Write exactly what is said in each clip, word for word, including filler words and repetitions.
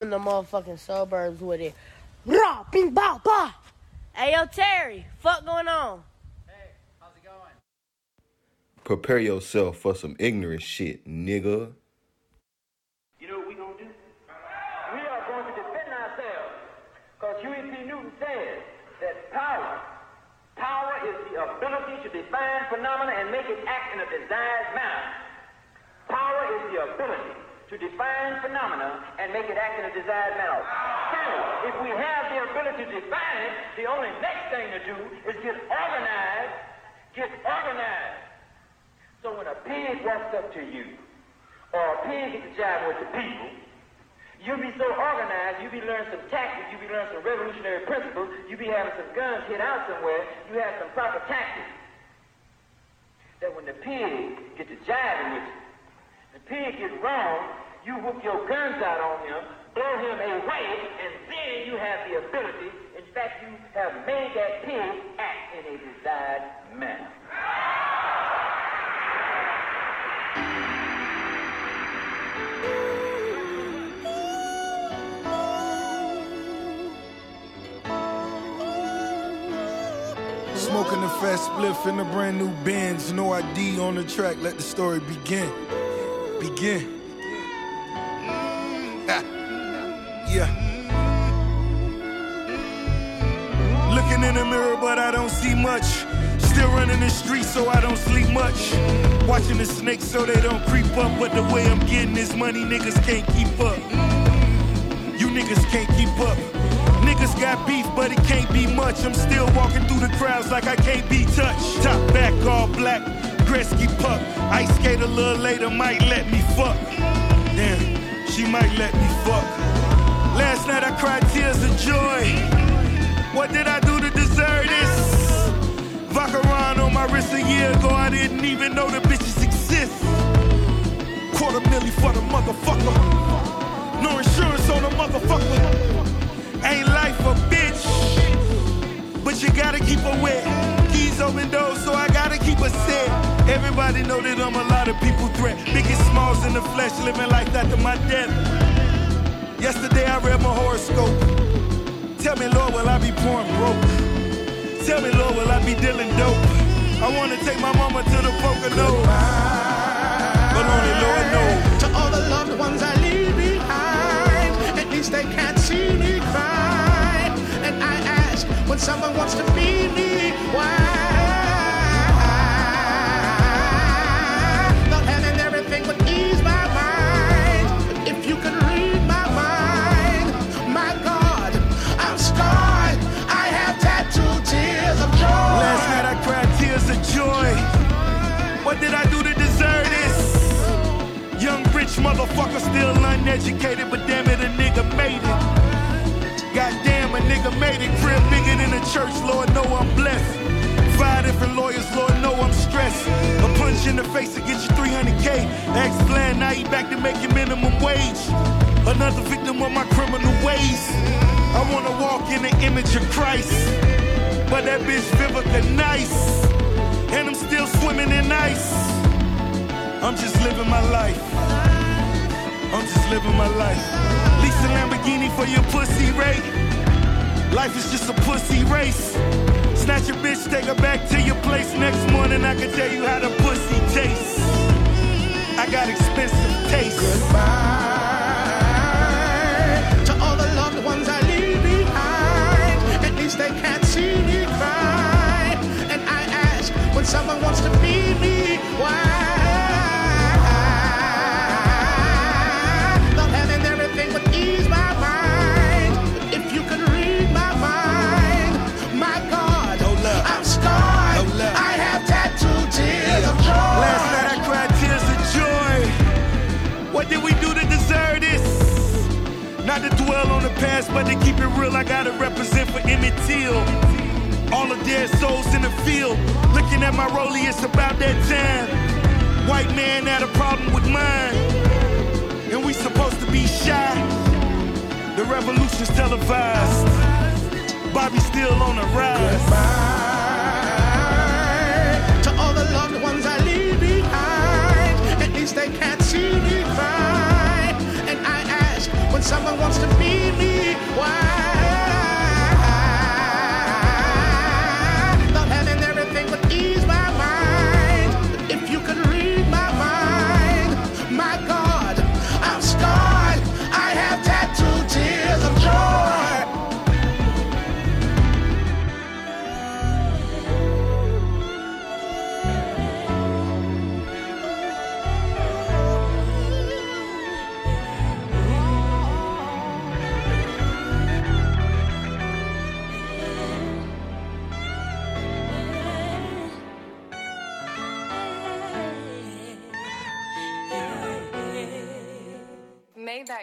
in the motherfucking suburbs with it. Rah, bing, bah, bah. Hey, yo, Terry, fuck going on? Hey, how's it going? Prepare yourself for some ignorant shit, nigga. You know what we gonna do? We are going to defend ourselves, because Huey P. Newton says that power, power is the ability to define phenomena and make it act in a desired manner. Power is the ability to define phenomena and make it act in a desired manner. If we have the ability to define it, the only next thing to do is get organized, get organized. So when a pig walks up to you, or a pig gets a job with the people, you'll be so organized, you'll be learning some tactics, you'll be learning some revolutionary principles, you'll be having some guns hid out somewhere, you have some proper tactics. That when the pig gets a job with you, the pig gets wrong, you whoop your guns out on him, blow him away, and then you have the ability. In fact, you have made that pig act in a desired manner. Smoking a fast spliff in a brand new Benz, no I D on the track, let the story begin. Begin. Yeah. Looking in the mirror, but I don't see much. Still running the streets, so I don't sleep much. Watching the snakes so they don't creep up. But the way I'm getting this money, niggas can't keep up. You niggas can't keep up. Niggas got beef, but it can't be much. I'm still walking through the crowds like I can't be touched. Top back, all black, Gretzky puck. Ice skate a little later, might let me fuck. Damn, she might let me fuck. Last night I cried tears of joy. What did I do to deserve this? Vacheron on my wrist a year ago. I didn't even know the bitches exist. Quarter milli for the motherfucker. No insurance on the motherfucker. Ain't life a bitch. But you gotta keep her wet. Keys open doors, so I gotta keep her set. Everybody know that I'm a lot of people threat. Biggest Smalls in the flesh, living life after my death. Yesterday I read my horoscope. Tell me, Lord, will I be born broke? Tell me, Lord, will I be dealing dope? I want to take my mama to the Poconos, but only Lord knows. To all the loved ones I leave behind, at least they can't see me cry. And I ask, when someone wants to feed me, why? Not having everything would ease my mind. But if you could read joy. What did I do to deserve this? Young rich motherfucker still uneducated, but damn it, a nigga made it. Goddamn, a nigga made it. Crib bigger than a church, Lord know I'm blessed. Five different lawyers, Lord know I'm stressed. A punch in the face to get you three hundred K. Ex-plan, now he back to making minimum wage. Another victim of my criminal ways. I wanna walk in the image of Christ, but that bitch Vivica nice. And I'm still swimming in ice. I'm just living my life. I'm just living my life. Lease a Lamborghini for your pussy rate. Life is just a pussy race. Snatch a bitch, take her back to your place. Next morning I can tell you how the pussy tastes. I got expensive taste. Goodbye to all the loved ones I leave behind. At least they can't see me cry. When someone wants to feed me, why? Not having everything would ease my mind. But if you could read my mind, my God, no love. I'm scarred. No love. I have tattooed tears of joy. Last night I cried tears of joy. What did we do to deserve this? Not to dwell on the past, but to keep it real, I gotta represent for Emmett Till. All the dead souls in the field. Looking at my rollie, it's about that time. White man had a problem with mine, and we supposed to be shy. The revolution's televised. Bobby's still on the rise. Goodbye to all the loved ones I leave behind. At least they can't see me cry. And I ask, when someone wants to I'm scarred. I have tattooed tears of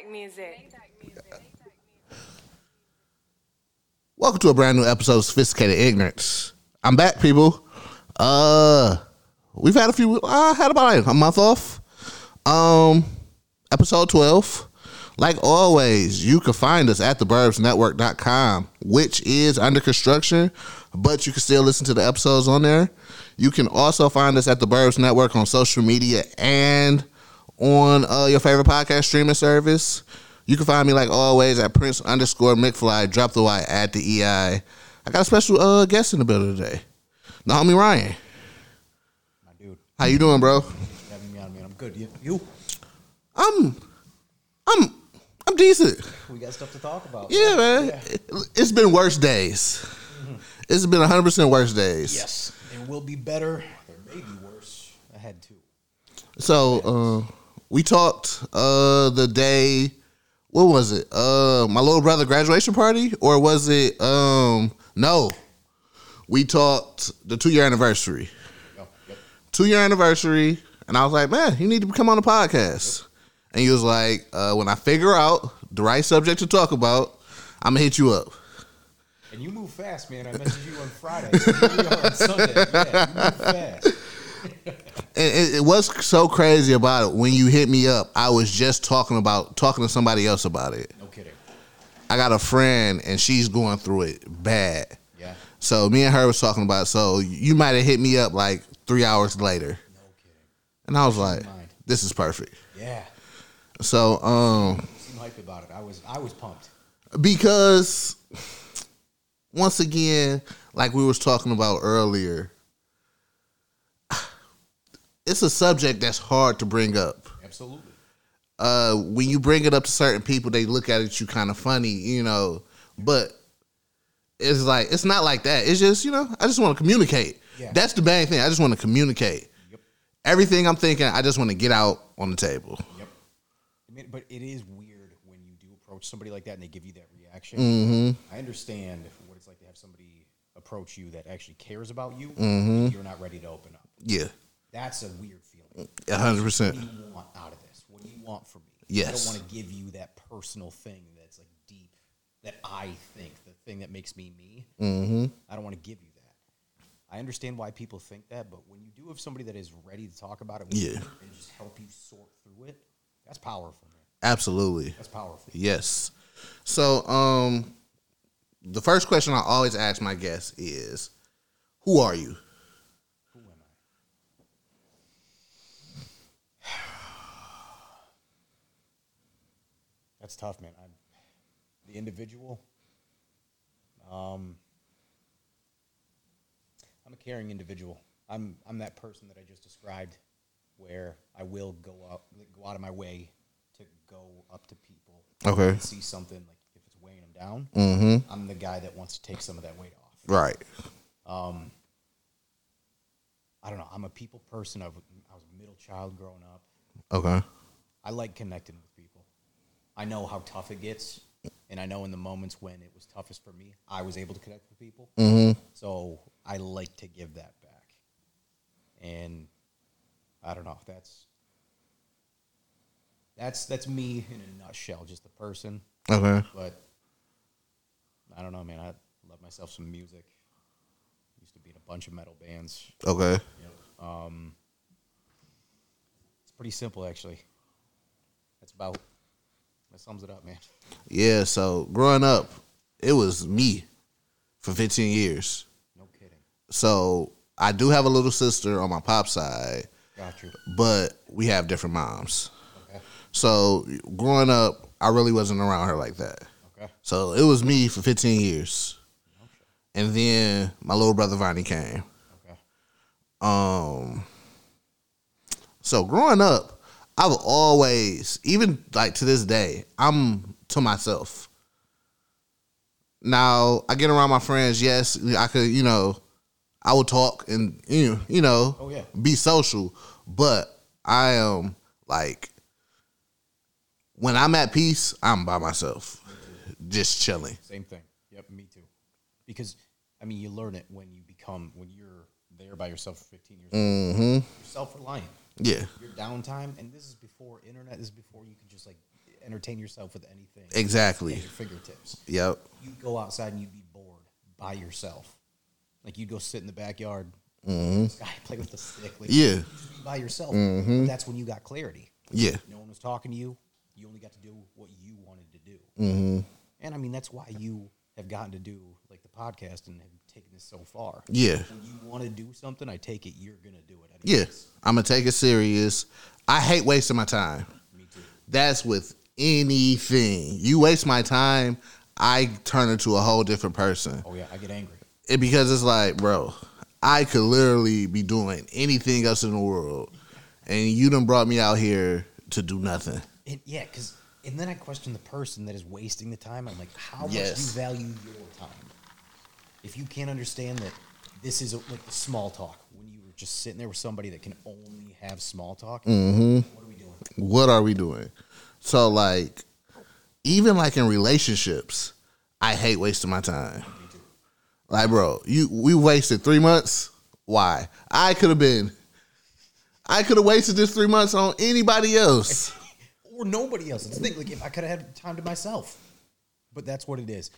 music. Welcome to a brand new episode of Sophisticated Ignorance. I'm back, people. Uh, we've had a few. I uh, had about a month off. Um, episode twelve. Like always, you can find us at the burbs network dot com, which is under construction, but you can still listen to the episodes on there. You can also find us at the Burbs Network on social media and on uh, your favorite podcast streaming service. You can find me like always at Prince underscore McFly. Drop the Y at the E I. I got a special uh, guest in the building today. The homie Ryan. My dude. How you doing, bro? Having me on, man. I'm good. You? you? I'm, I'm, I'm decent. We got stuff to talk about. Yeah, man. Yeah. It, it's been worse days. Mm-hmm. It's been one hundred percent worse days. Yes. It will be better. There may be worse ahead too. So. Uh, We talked uh, the day, what was it? Uh, my little brother graduation party? Or was it, um, no. We talked the two-year anniversary. Oh, yep. Two-year anniversary. And I was like, man, you need to come on the podcast. Yep. And he was like, uh, when I figure out the right subject to talk about, I'm going to hit you up. And you move fast, man. I messaged you on Friday. So here we are on Sunday. Yeah, you move fast. And it was so crazy about it. When you hit me up, I was just talking about talking to somebody else about it. No kidding. I got a friend and she's going through it bad. Yeah. So me and her was talking about it. So you might have hit me up like three hours later. No kidding. And I was like, this is perfect. Yeah. So um. You seem hyped about it. I was I was pumped. Because once again, like we was talking about earlier, it's a subject that's hard to bring up. Absolutely. Uh, when you bring it up to certain people, they look at it, you kind of funny, you know. But it's like, it's not like that. It's just, you know, I just want to communicate. Yeah. That's the main thing. I just want to communicate. Yep. Everything I'm thinking, I just want to get out on the table. Yep. I mean, but it is weird when you do approach somebody like that and they give you that reaction. Mm-hmm. I understand what it's like to have somebody approach you that actually cares about you. Mm-hmm. If you're not ready to open up. Yeah. That's a weird feeling. one hundred percent. What do you want out of this? What do you want from me? Yes. I don't want to give you that personal thing that's like deep, that I think, the thing that makes me me. Mm-hmm. I don't want to give you that. I understand why people think that, but when you do have somebody that is ready to talk about it with yeah. you and just help you sort through it, that's powerful, man. Absolutely. That's powerful. Yes. So um, the first question I always ask my guests is, who are you? That's tough, man. I'm the individual. Um, I'm a caring individual. I'm I'm that person that I just described, where I will go up, go out of my way to go up to people. Okay. And see something like if it's weighing them down. Mm-hmm. I'm the guy that wants to take some of that weight off. Right. Um. I don't know. I'm a people person. I was, I was a middle child growing up. Okay. I like connecting with people. I know how tough it gets, and I know in the moments when it was toughest for me, I was able to connect with people. Mm-hmm. So I like to give that back. And I don't know, that's that's that's me in a nutshell, just the person. Okay. But I don't know, man. I love myself some music. Used to be in a bunch of metal bands. Okay. Yep. Um, it's pretty simple, actually. That's about... That sums it up, man. Yeah, so growing up, it was me for fifteen years. No kidding. So I do have a little sister on my pop's side. Got you. But we have different moms. Okay. So growing up, I really wasn't around her like that. Okay. So it was me for fifteen years. Okay. And then my little brother Vonnie came. Okay. Um. So growing up, I will always, even like to this day, I'm to myself. Now, I get around my friends, yes, I could, you know, I will talk and, you know, oh, yeah. be social. But I am like, when I'm at peace, I'm by myself, just chilling. Same thing. Yep, me too. Because, I mean, you learn it when you become, when you're there by yourself for fifteen years mm-hmm. old. You're self-reliant. Yeah. Your downtime, and this is before internet, this is before you can just, like, entertain yourself with anything. Exactly. At your fingertips. Yep. You'd go outside and you'd be bored by yourself. Like, you'd go sit in the backyard, mm-hmm. this guy play with a stick. Like, yeah. You'd just be by yourself. Mm-hmm. But that's when you got clarity. Yeah. No one was talking to you. You only got to do what you wanted to do. Mm-hmm. And, I mean, that's why you have gotten to do, like, the podcast and have taken this so far. Yeah. When you want to do something, I take it you're going to do it. Anyways. Yeah. I'm going to take it serious. I hate wasting my time. Me too. That's with anything. You waste my time, I turn into a whole different person. Oh, yeah. I get angry. It, because it's like, bro, I could literally be doing anything else in the world, and you done brought me out here to do nothing. And, yeah, because... And then I question the person that is wasting the time. I'm like, how yes. much do you value your time? If you can't understand that this is a, like the small talk, when you were just sitting there with somebody that can only have small talk, mm-hmm. what are we doing? What are we doing? So, like, even, like, in relationships, I hate wasting my time. Like, bro, you we wasted three months. Why? I could have been, I could have wasted this three months on anybody else. Or nobody else. It's think like if I could have had time to myself, but that's what it is.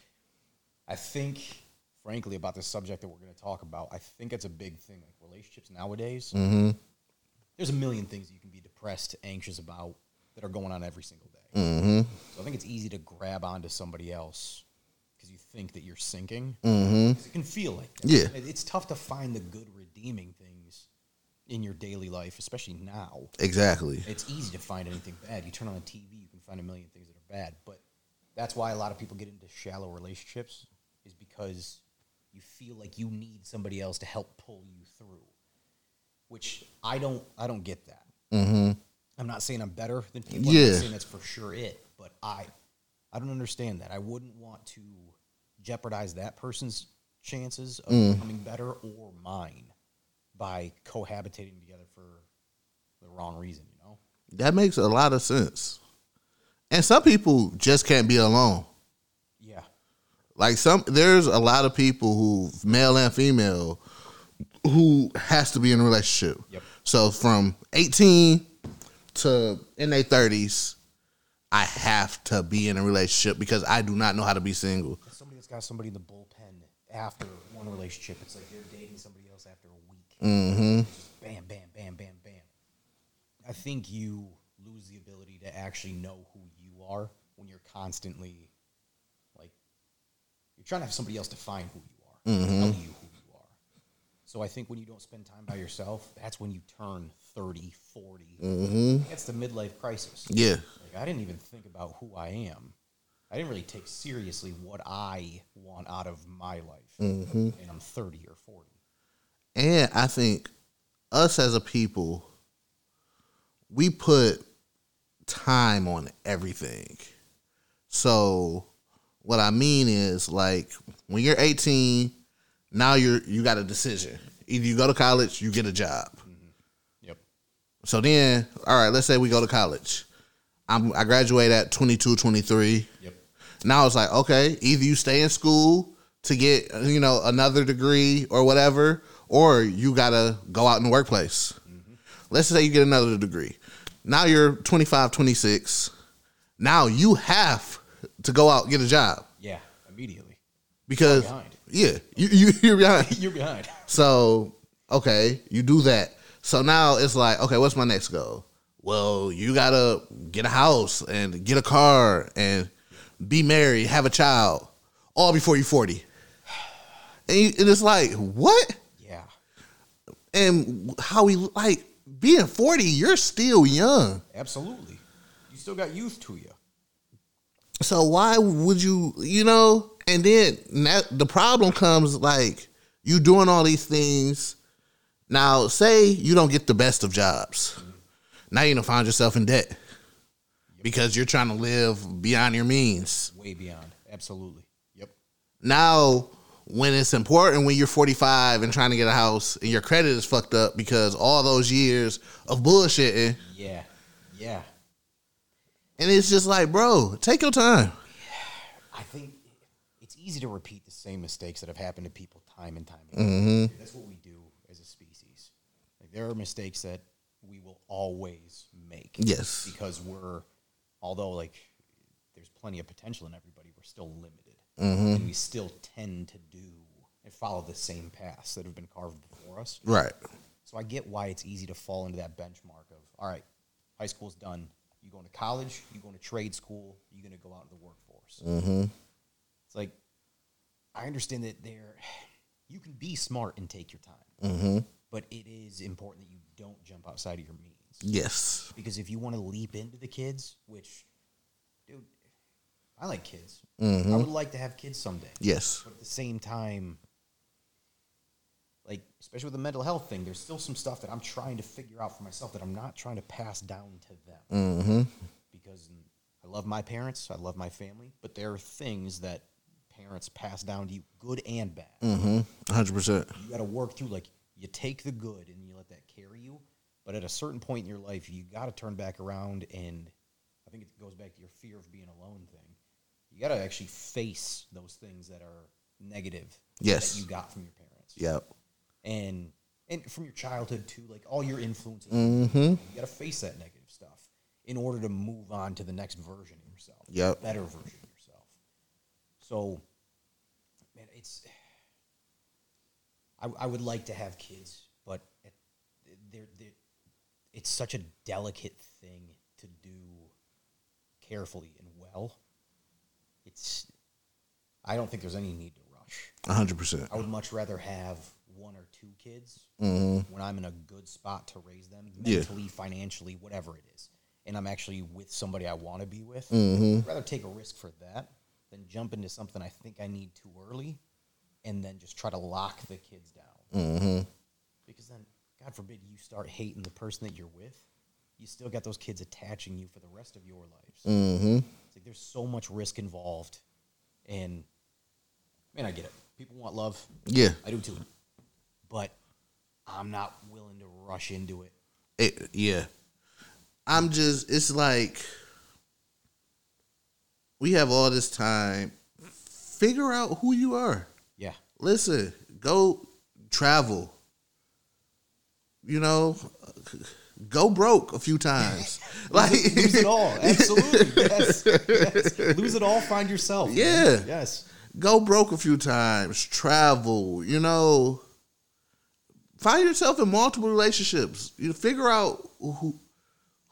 I think, frankly, about the subject that we're going to talk about. I think it's a big thing, like relationships nowadays. Mm-hmm. There's a million things you can be depressed, anxious about that are going on every single day. Mm-hmm. So I think it's easy to grab onto somebody else because you think that you're sinking. Mm-hmm. 'Cause it can feel like that. Yeah, it's tough to find the good, redeeming things in your daily life, especially now. Exactly. It's easy to find anything bad. You turn on the T V, you can find a million things that are bad. But that's why a lot of people get into shallow relationships, is because you feel like you need somebody else to help pull you through. Which I don't I don't get that. Mm-hmm. I'm not saying I'm better than people. Yeah. I'm not saying that's for sure it. But I I don't understand that. I wouldn't want to jeopardize that person's chances of mm. becoming better or mine by cohabitating together for the wrong reason, you know? That makes a lot of sense. And some people just can't be alone. Yeah. Like, some, there's a lot of people who, male and female, who has to be in a relationship. Yep. So from eighteen to in their thirties, I have to be in a relationship because I do not know how to be single. As somebody that's got somebody in the bullpen after one relationship, it's like they're dating somebody else after a week. Mm-hmm. Bam, bam, bam, bam, bam. I think you lose the ability to actually know who you are when you're constantly, like, you're trying to have somebody else define who you are, mm-hmm. tell you who you are. So I think when you don't spend time by yourself, that's when you turn thirty, forty. Mm-hmm. That's the midlife crisis. Yeah. Like, I didn't even think about who I am. I didn't really take seriously what I want out of my life. Mm-hmm. And I'm thirty or forty. And I think us as a people, we put time on everything. So what I mean is, like, when you're eighteen, now you're you got a decision. Either you go to college, you get a job. Mm-hmm. Yep. So then, all right, let's say we go to college. I'm, I graduate at twenty-two, twenty-three. Yep. Now it's like, okay, either you stay in school to get, you know, another degree or whatever, or you got to go out in the workplace. Mm-hmm. Let's say you get another degree. Now you're twenty-five, twenty-six. Now you have to go out and get a job. Yeah, immediately. Because, you're behind. yeah, you, you, you're behind. You're behind. So, okay, you do that. So now it's like, okay, what's my next goal? Well, you got to get a house and get a car and be married, have a child, all before you're forty. And, you, and it's like, what? And how we, like, being forty, you're still young. Absolutely. You still got youth to you. So why would you, you know, and then that, the problem comes, like, you doing all these things. Now, say you don't get the best of jobs. Mm-hmm. Now you're going to find yourself in debt because you're trying to live beyond your means. Way beyond. Absolutely. Yep. Now, when it's important, when you're forty-five and trying to get a house and your credit is fucked up because all those years of bullshitting. Yeah. Yeah. And it's just like, bro, take your time. Yeah. I think it's easy to repeat the same mistakes that have happened to people time and time again. Mm-hmm. That's what we do as a species. Like, there are mistakes that we will always make. Yes. Because we're, although like there's plenty of potential in everybody, we're still limited. Mm-hmm. And we still tend to do and follow the same paths that have been carved before us. Right. So I get why it's easy to fall into that benchmark of, all right, high school's done. You going to college, you going to trade school, you're going to go out into the workforce. Mm-hmm. It's like, I understand that there, you can be smart and take your time. Mm-hmm. But it is important that you don't jump outside of your means. Yes. Because if you want to leap into the kids, which, dude, I like kids. Mm-hmm. I would like to have kids someday. Yes. But at the same time, like, especially with the mental health thing, there's still some stuff that I'm trying to figure out for myself that I'm not trying to pass down to them. Mm-hmm. Because I love my parents, I love my family, but there are things that parents pass down to you, good and bad. Mm-hmm. one hundred percent. You got to work through, like, you take the good and you let that carry you, but at a certain point in your life, you got to turn back around, and I think it goes back to your fear of being alone thing. You got to actually face those things that are negative. Yes. That you got from your parents. Yep. And and from your childhood, too, like all your influences. Mm-hmm. You got to face that negative stuff in order to move on to the next version of yourself. Yep. A better version of yourself. So, man, it's... I, I would like to have kids, but they're, they're, it's such a delicate thing to do carefully and well. It's, I don't think there's any need to rush. one hundred percent. I would much rather have one or two kids mm-hmm. when I'm in a good spot to raise them, mentally, yeah. financially, whatever it is, and I'm actually with somebody I want to be with. Mm-hmm. I'd rather take a risk for that than jump into something I think I need too early and then just try to lock the kids down. Mm-hmm. Because then, God forbid, you start hating the person that you're with. You still got those kids attaching you for the rest of your lives. Mm-hmm. It's like there's so much risk involved. And, man, I get it. People want love. Yeah. I do, too. But I'm not willing to rush into it. it yeah. I'm just, it's like, we have all this time. Figure out who you are. Yeah. Listen, go travel. You know, go broke a few times. Like lose it all. Absolutely. Yes. Yes. Lose it all, find yourself. Yeah. Man. Yes. Go broke a few times. Travel, you know. Find yourself in multiple relationships. You figure out who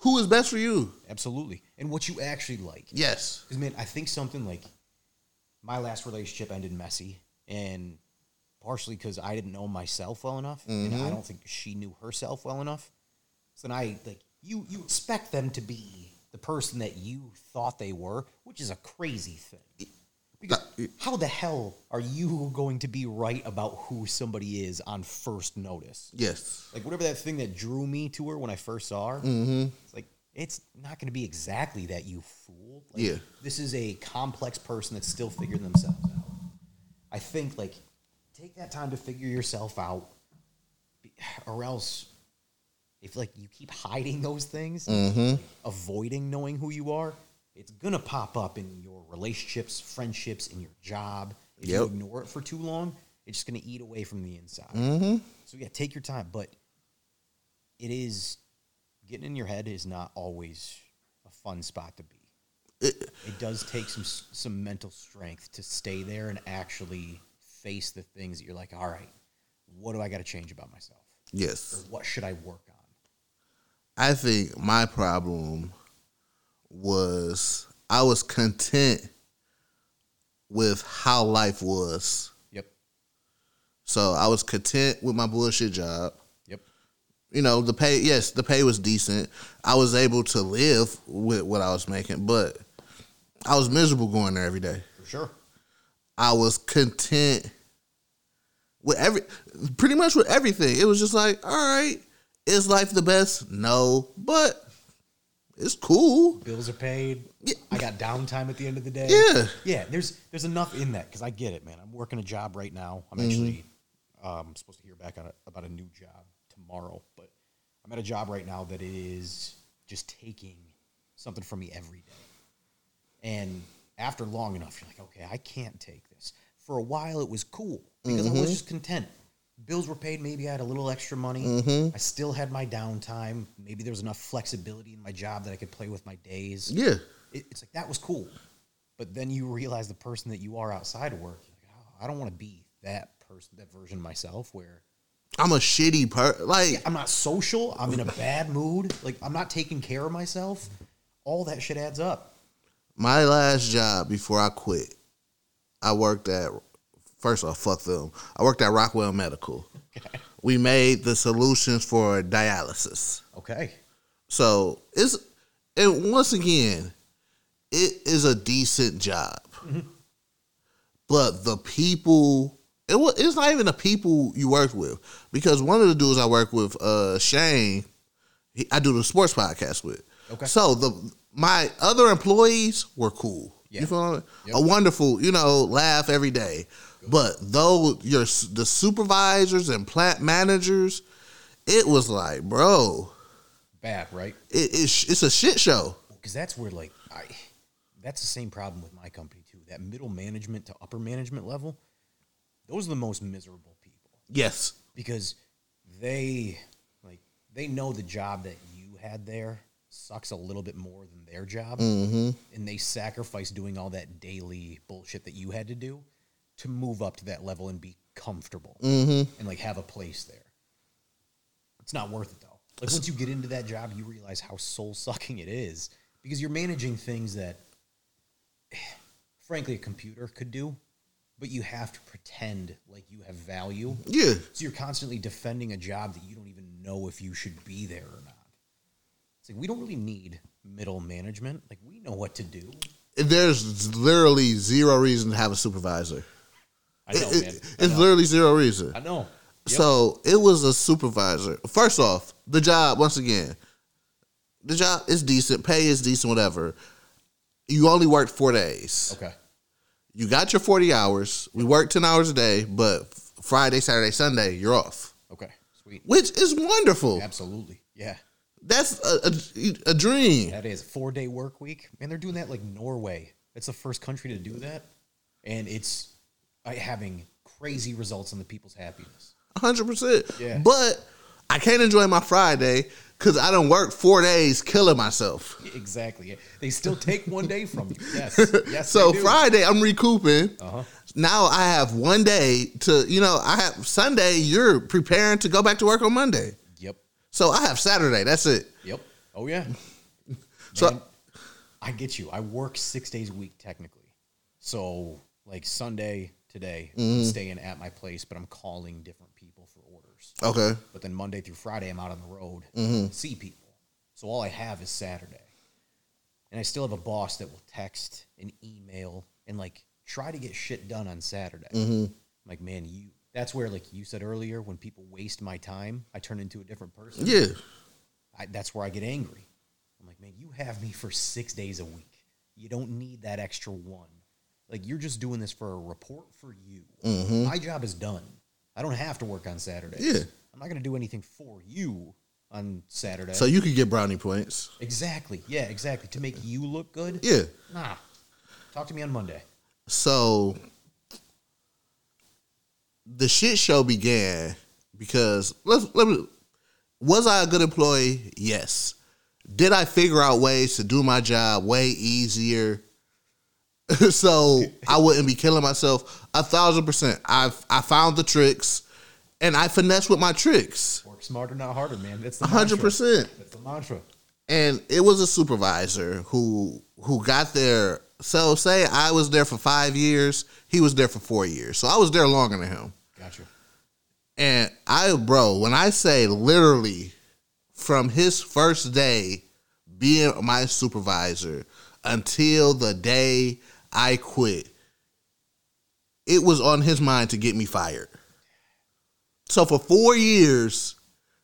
who is best for you. Absolutely. And what you actually like. Yes. Because, man, I think something like my last relationship ended messy. And partially because I didn't know myself well enough, mm-hmm. and I don't think she knew herself well enough. So then I, like, you you expect them to be the person that you thought they were, which is a crazy thing. Because how the hell are you going to be right about who somebody is on first notice? Yes. Like, whatever that thing that drew me to her when I first saw her, mm-hmm. it's like, it's not going to be exactly that, you fool. Like, yeah. This is a complex person that's still figuring themselves out. I think, like, take that time to figure yourself out, or else if, like, you keep hiding those things, mm-hmm. like, avoiding knowing who you are, it's going to pop up in your relationships, friendships, in your job. If yep. you ignore it for too long, it's just going to eat away from the inside. Mm-hmm. So, yeah, take your time. But it is, getting in your head is not always a fun spot to be. It, it does take some some mental strength to stay there and actually face the things that you're like, all right, what do I got to change about myself? Yes. Or what should I work on? I think my problem was I was content with how life was. Yep. So I was content with my bullshit job. Yep. You know, the pay, yes, the pay was decent. I was able to live with what I was making, but I was miserable going there every day. For sure. I was content with every, pretty much with everything. It was just like, all right, is life the best? No, but It's cool. Bills are paid. Yeah. I got downtime at the end of the day. Yeah. Yeah, there's there's enough in that, because I get it, man. I'm working a job right now. I'm mm-hmm. actually um, supposed to hear back on a, about a new job tomorrow, but I'm at a job right now that is just taking something from me every day. And after long enough, you're like, okay, I can't take this. For a while, it was cool, because mm-hmm. I was just content. Bills were paid. Maybe I had a little extra money. Mm-hmm. I still had my downtime. Maybe there was enough flexibility in my job that I could play with my days. Yeah. It, it's like, that was cool. But then you realize the person that you are outside of work, you're like, oh, I don't want to be that person, that version of myself where I'm a shitty person. Like, yeah, I'm not social. I'm in a bad mood. Like, I'm not taking care of myself. All that shit adds up. My last job before I quit, I worked at... First off, fuck them. I worked at Rockwell Medical. Okay. We made the solutions for dialysis. Okay. So it's, and once again, it is a decent job. Mm-hmm. But the people, it was, it's not even the people you work with. Because one of the dudes I work with, uh, Shane, he, I do the sports podcast with. Okay. So the my other employees were cool. Yeah. You feel me? Yep. A wonderful, you know, laugh every day. But though your the supervisors and plant managers, it was like, bro, bad, right? It, it's it's a shit show. Because that's where like I, that's the same problem with my company too. That middle management to upper management level, those are the most miserable people. Yes, because they like they know the job that you had there sucks a little bit more than their job, mm-hmm. and they sacrifice doing all that daily bullshit that you had to do to move up to that level and be comfortable mm-hmm. and like have a place there. It's not worth it though. Like once you get into that job, you realize how soul sucking it is, because you're managing things that frankly a computer could do, but you have to pretend like you have value. Yeah. So you're constantly defending a job that you don't even know if you should be there or not. It's like, we don't really need middle management. Like, we know what to do. There's literally zero reason to have a supervisor. I know, it, man. I it's know. literally zero reason. I know. Yep. So it was a supervisor. First off, the job, once again, the job is decent. Pay is decent, whatever. You only worked four days. Okay. You got your forty hours. We worked ten hours a day, but Friday, Saturday, Sunday, you're off. Okay, sweet. Which is wonderful. Absolutely, yeah. That's a, a, a dream. That is a four-day work week. Man, they're doing that like Norway. That's the first country to do that. And it's having crazy results on the people's happiness. one hundred percent. Yeah. But I can't enjoy my Friday because I done worked four days killing myself. Exactly. They still take one day from you. Yes. Yes, so they do. Friday, I'm recouping. Uh-huh. Now I have one day to, you know, I have Sunday, you're preparing to go back to work on Monday. So I have Saturday. That's it. Yep. Oh, yeah. Man, so I get you. I work six days a week technically. So like Sunday today, mm-hmm. I'm staying at my place, but I'm calling different people for orders. Okay. But then Monday through Friday, I'm out on the road mm-hmm. to see people. So all I have is Saturday. And I still have a boss that will text and email and like try to get shit done on Saturday. Mm-hmm. I'm like, man, you. That's where, like you said earlier, when people waste my time, I turn into a different person. Yeah. I, that's where I get angry. I'm like, man, you have me for six days a week. You don't need that extra one. Like, you're just doing this for a report for you. Mm-hmm. My job is done. I don't have to work on Saturdays. Yeah. I'm not going to do anything for you on Saturday. So you could get brownie points. Exactly. Yeah, exactly. To make you look good? Yeah. Nah. Talk to me on Monday. So... the shit show began because let's, let me, was I a good employee? Yes. Did I figure out ways to do my job way easier so I wouldn't be killing myself? A thousand percent. I've I found the tricks and I finessed with my tricks. Work smarter, not harder, man. That's the mantra. one hundred percent. That's the mantra. And it was a supervisor who who got there. So say I was there for five years, he was there for four years. So I was there longer than him. Gotcha. And I, bro, when I say literally from his first day being my supervisor until the day I quit, it was on his mind to get me fired. So for four years,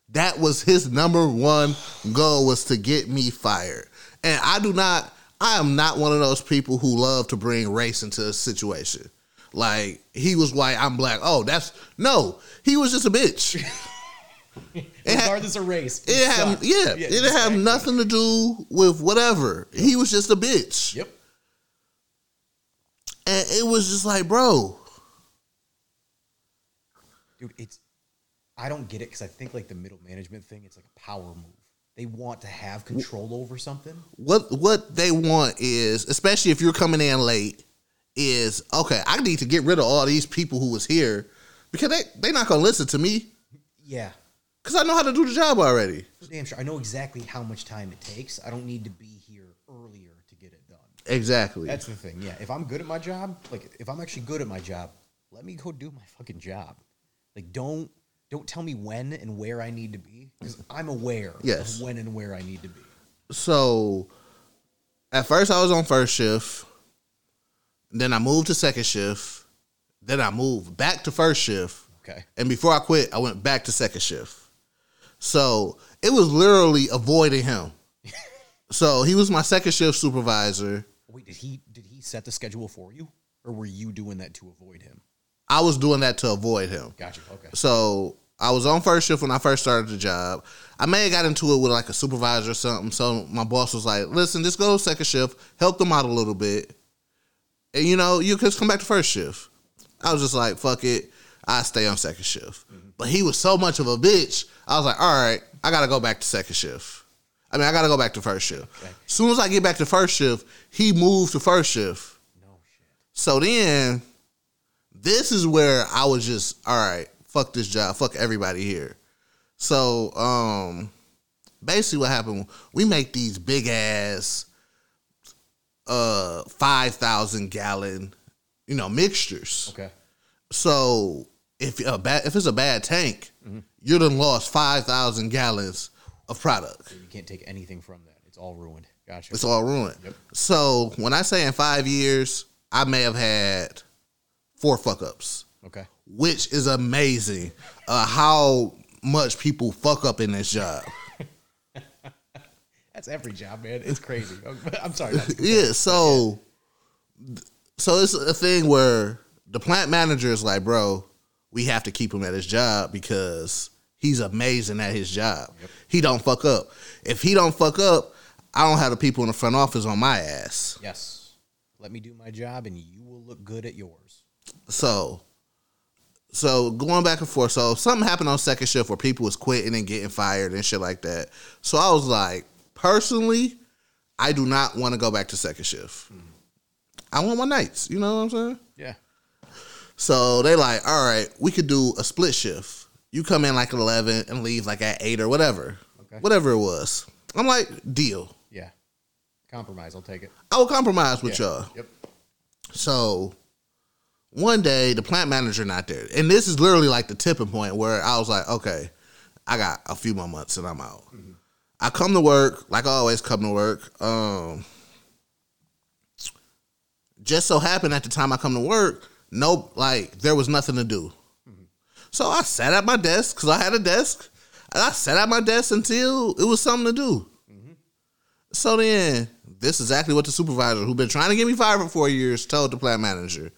that was his number one goal, was to get me fired. And I do not, I am not one of those people who love to bring race into a situation. Like, he was white, I'm black. Oh, that's, no, he was just a bitch. Regardless of race. It had, yeah, yeah, it didn't have nothing to do with whatever. Yep. He was just a bitch. Yep. And it was just like, bro. Dude, it's, I don't get it because I think like the middle management thing, it's like a power move. They want to have control over something. What what they want is, especially if you're coming in late, is, okay, I need to get rid of all these people who was here because they, they not going to listen to me. Yeah. Because I know how to do the job already. Damn sure. I know exactly how much time it takes. I don't need to be here earlier to get it done. Exactly. That's the thing, yeah. If I'm good at my job, like if I'm actually good at my job, let me go do my fucking job. Like don't don't tell me when and where I need to be because I'm aware yes. of when and where I need to be. So at first I was on first shift. Then I moved to second shift. Then I moved back to first shift. Okay. And before I quit, I went back to second shift. So it was literally avoiding him. So he was my second shift supervisor. Wait, did he did he set the schedule for you? Or were you doing that to avoid him? I was doing that to avoid him. Gotcha. Okay. So I was on first shift when I first started the job. I may have got into it with like a supervisor or something. So my boss was like, listen, just go to second shift, help them out a little bit. And you know, you could come back to first shift. I was just like, fuck it. I stay on second shift. Mm-hmm. But he was so much of a bitch. I was like, all right, I got to go back to second shift. I mean, I got to go back to first shift. Okay. As soon as I get back to first shift, he moved to first shift. No shit. So then, this is where I was just, all right, fuck this job. Fuck everybody here. So um, basically what happened, we make these big ass uh, five thousand gallon, you know, mixtures. Okay. So if a bad, if it's a bad tank, mm-hmm. you done lost five thousand gallons of product. So you can't take anything from that. It's all ruined. Gotcha. It's all ruined. Yep. So when I say in five years, I may have had four fuck-ups. Okay. Which is amazing uh, how much people fuck up in this job. That's every job, man. It's crazy. I'm sorry. Yeah, so, yeah. so it's a thing where the plant manager is like, bro, we have to keep him at his job because he's amazing at his job. Yep. He don't fuck up. If he don't fuck up, I don't have the people in the front office on my ass. Yes. Let me do my job and you will look good at yours. So, so going back and forth. So something happened on second shift where people was quitting and getting fired and shit like that. So I was like, personally, I do not want to go back to second shift. Mm-hmm. I want my nights. You know what I'm saying? Yeah. So they like, all right, we could do a split shift. You come in like at eleven and leave like at eight or whatever. Okay. Whatever it was. I'm like, deal. Yeah. Compromise. I'll take it. I will compromise with yeah. y'all. Yep. So one day, the plant manager not there. And this is literally like the tipping point where I was like, okay, I got a few more months and I'm out. Mm-hmm. I come to work, like I always come to work. Um, just so happened at the time I come to work, Nope, like, there was nothing to do. Mm-hmm. So I sat at my desk, because I had a desk. And I sat at my desk until it was something to do. Mm-hmm. So then, this is exactly what the supervisor, who'd been trying to get me fired for four years, told the plant manager.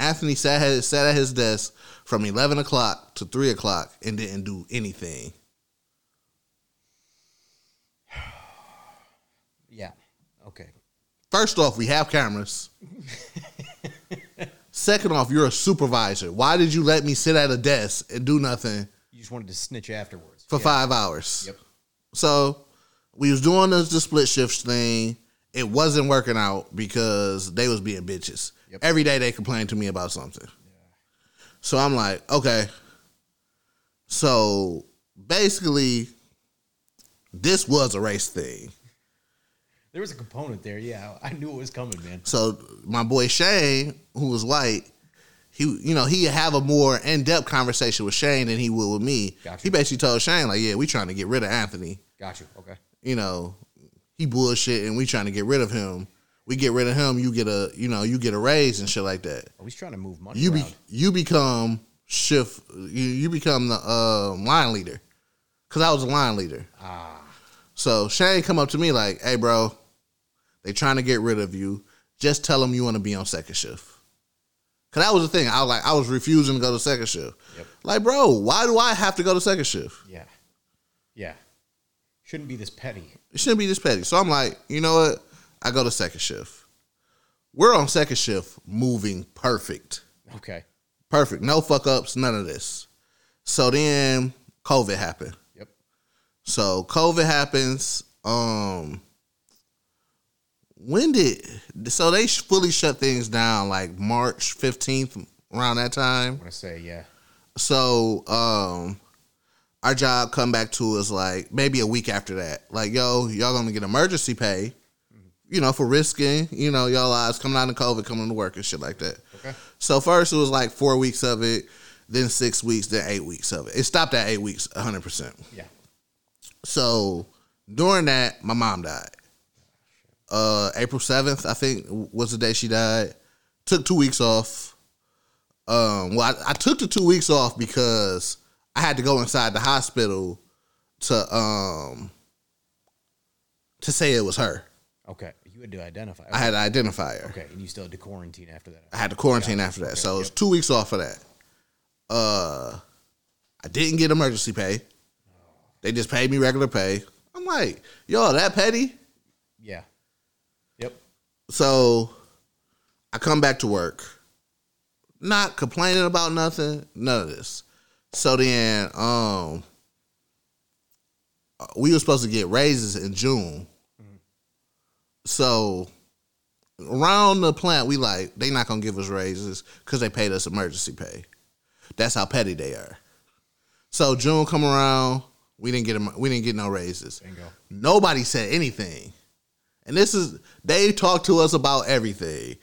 Anthony sat, sat at his desk from eleven o'clock to three o'clock and didn't do anything. Yeah, okay. First off, we have cameras. Second off, you're a supervisor. Why did you let me sit at a desk and do nothing? You just wanted to snitch afterwards. For yeah. five hours. Yep. So we was doing this, the split shifts thing. It wasn't working out because they was being bitches. Yep. Every day they complained to me about something. Yeah. So I'm like, okay. So basically, this was a race thing. There was a component there, yeah. I knew it was coming, man. So my boy Shane, who was white, he you know he'd have a more in-depth conversation with Shane than he would with me. Gotcha. He basically told Shane, like, yeah, we trying to get rid of Anthony. Gotcha, okay. You know, he bullshit and we trying to get rid of him. We get rid of him, you get a you know you get a raise and shit like that. Oh, he's trying to move money. You be, you become shift. You, you become the uh, line leader because I was a line leader. Ah. So Shane come up to me like, hey, bro, They trying to get rid of you. Just tell them you want to be on second shift. Cause that was the thing. I was like, I was refusing to go to second shift. Yep. Like, bro, why do I have to go to second shift? Yeah, yeah. Shouldn't be this petty. It shouldn't be this petty. So I'm like, you know what? I go to second shift. We're on second shift, moving perfect. Okay. Perfect. No fuck ups. None of this. So then COVID happened. Yep. So COVID happens. Um. When did so they fully shut things down like March fifteenth around that time? I want to say yeah. So um, our job come back to us like maybe a week after that. Like yo, y'all gonna get emergency pay, you know, for risking you know y'all lives coming out of COVID, coming to work and shit like that. Okay. So first it was like four weeks of it, then six weeks, then eight weeks of it. It stopped at eight weeks, a hundred percent. Yeah. So during that, my mom died. Uh, April seventh, I think, was the day she died. Took two weeks off. Um, well, I, I took the two weeks off because I had to go inside the hospital to um to say it was her. Okay, you had to identify. Okay. I had to identify her. Okay, and you still had to quarantine after that. I had to quarantine after that, okay, so yep. It was two weeks off of that. Uh, I didn't get emergency pay. They just paid me regular pay. I'm like, yo, that petty? Yeah. So, I come back to work, not complaining about nothing, none of this. So then, um, we were supposed to get raises in June. Mm-hmm. So, around the plant, we like, they not going to give us raises because they paid us emergency pay. That's how petty they are. So, June come around, we didn't get we didn't get no raises. Bingo. Nobody said anything. And this is, they talk to us about everything.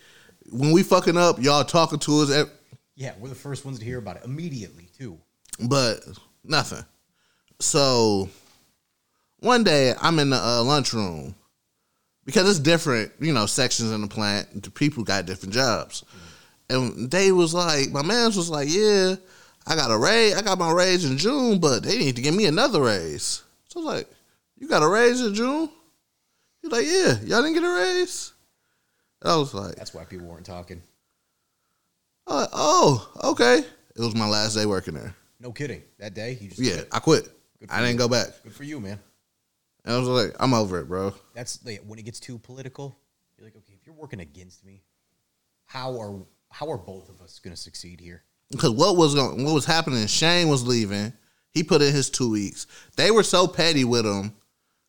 When we fucking up, y'all talking to us. Every- yeah, we're the first ones to hear about it immediately, too. But nothing. So one day I'm in the uh, lunchroom because it's different, you know, sections in the plant. The people got different jobs. Mm-hmm. And they was like, my man's was like, yeah, I got a raise. I got my raise in June, but they need to give me another raise. So I was like, you got a raise in June? He's like, yeah, y'all didn't get a raise? And I was like... That's why people weren't talking. I was like, oh, okay. It was my last day working there. No kidding. That day? You just yeah, quit. I quit. I didn't you. go back. Good for you, man. And I was like, I'm over it, bro. That's like, when it gets too political, you're like, okay, if you're working against me, how are how are both of us going to succeed here? Because what was going, what was happening, Shane was leaving. He put in his two weeks. They were so petty with him.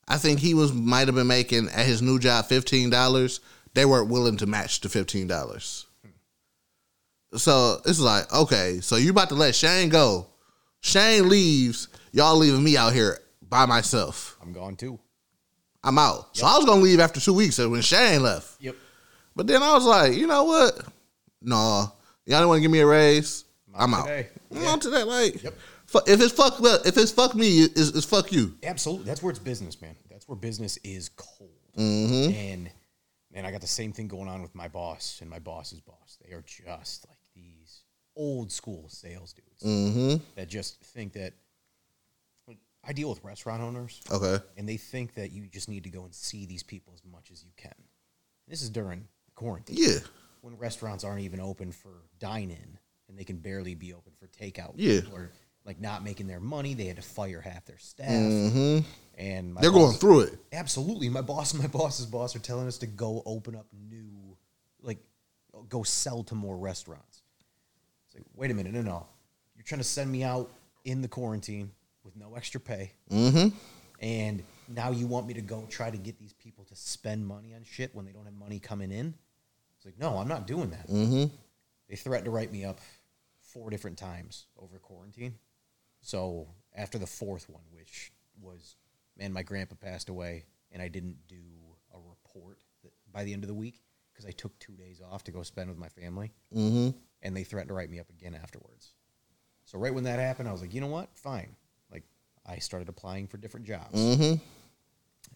I think he was might have been making at his new job fifteen dollars. They weren't willing to match the fifteen dollars. Hmm. So it's like, okay, so you about to let Shane go. Shane leaves. Y'all leaving me out here by myself. I'm gone too. I'm out. Yep. So I was going to leave after two weeks when Shane left. Yep. But then I was like, you know what? Nah. Y'all don't want to give me a raise? I'm out. I'm out today. I'm yeah. out today. Like, yep. If it's fuck, if it's fuck me, it's, it's fuck you. Absolutely, that's where it's business, man. That's where business is cold. Mm-hmm. And man, I got the same thing going on with my boss and my boss's boss. They are just like these old school sales dudes mm-hmm. that just think that. Like, I deal with restaurant owners, okay, and they think that you just need to go and see these people as much as you can. This is during quarantine, yeah, when restaurants aren't even open for dine-in and they can barely be open for takeout, yeah. Or, like, not making their money. They had to fire half their staff. Mm-hmm. And my They're boss, going through it. Absolutely. My boss and my boss's boss are telling us to go open up new, like, go sell to more restaurants. It's like, wait a minute. No, no. You're trying to send me out in the quarantine with no extra pay. Mm-hmm. And now you want me to go try to get these people to spend money on shit when they don't have money coming in? It's like, no, I'm not doing that. Mm-hmm. They threatened to write me up four different times over quarantine. So after the fourth one, which was, man, my grandpa passed away, and I didn't do a report that by the end of the week because I took two days off to go spend with my family, mm-hmm. and they threatened to write me up again afterwards. So right when that happened, I was like, you know what? Fine. Like, I started applying for different jobs, mm-hmm.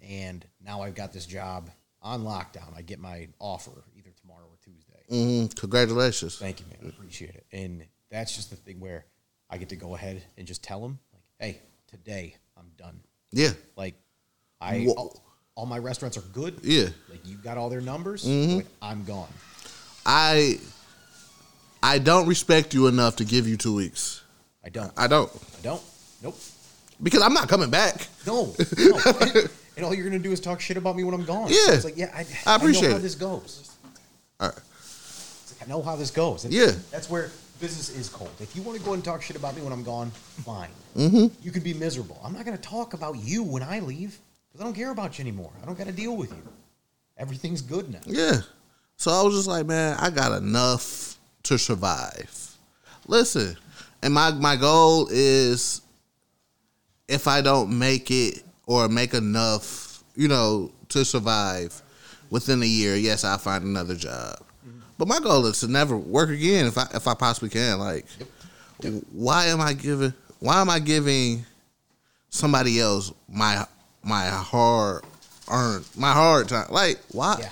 and now I've got this job on lockdown. I get my offer either tomorrow or Tuesday. Mm-hmm. Congratulations. Thank you, man. I appreciate it. And that's just the thing where I get to go ahead and just tell them, like, hey, today I'm done. Yeah. Like, I, well, all my restaurants are good. Yeah. Like, you got all their numbers. Mm-hmm. Like, I'm gone. I I don't respect you enough to give you two weeks. I don't. I don't. I don't. Nope. Because I'm not coming back. No. No. and, and all you're going to do is talk shit about me when I'm gone. Yeah. So it's like, yeah, I, I appreciate I know how it. this goes. All right. Like, I know how this goes. And yeah. That's where business is cold. If you want to go and talk shit about me when I'm gone, fine. Mm-hmm. You can be miserable. I'm not going to talk about you when I leave because I don't care about you anymore. I don't got to deal with you. Everything's good now. Yeah. So I was just like, man, I got enough to survive. Listen, and my, my goal is if I don't make it or make enough, you know, to survive within a year, yes, I'll find another job. Mm-hmm. But my goal is to never work again if I if I possibly can. Like, yep. Yep. why am I giving why am I giving somebody else my my hard earned my hard time? Like, why? Yeah.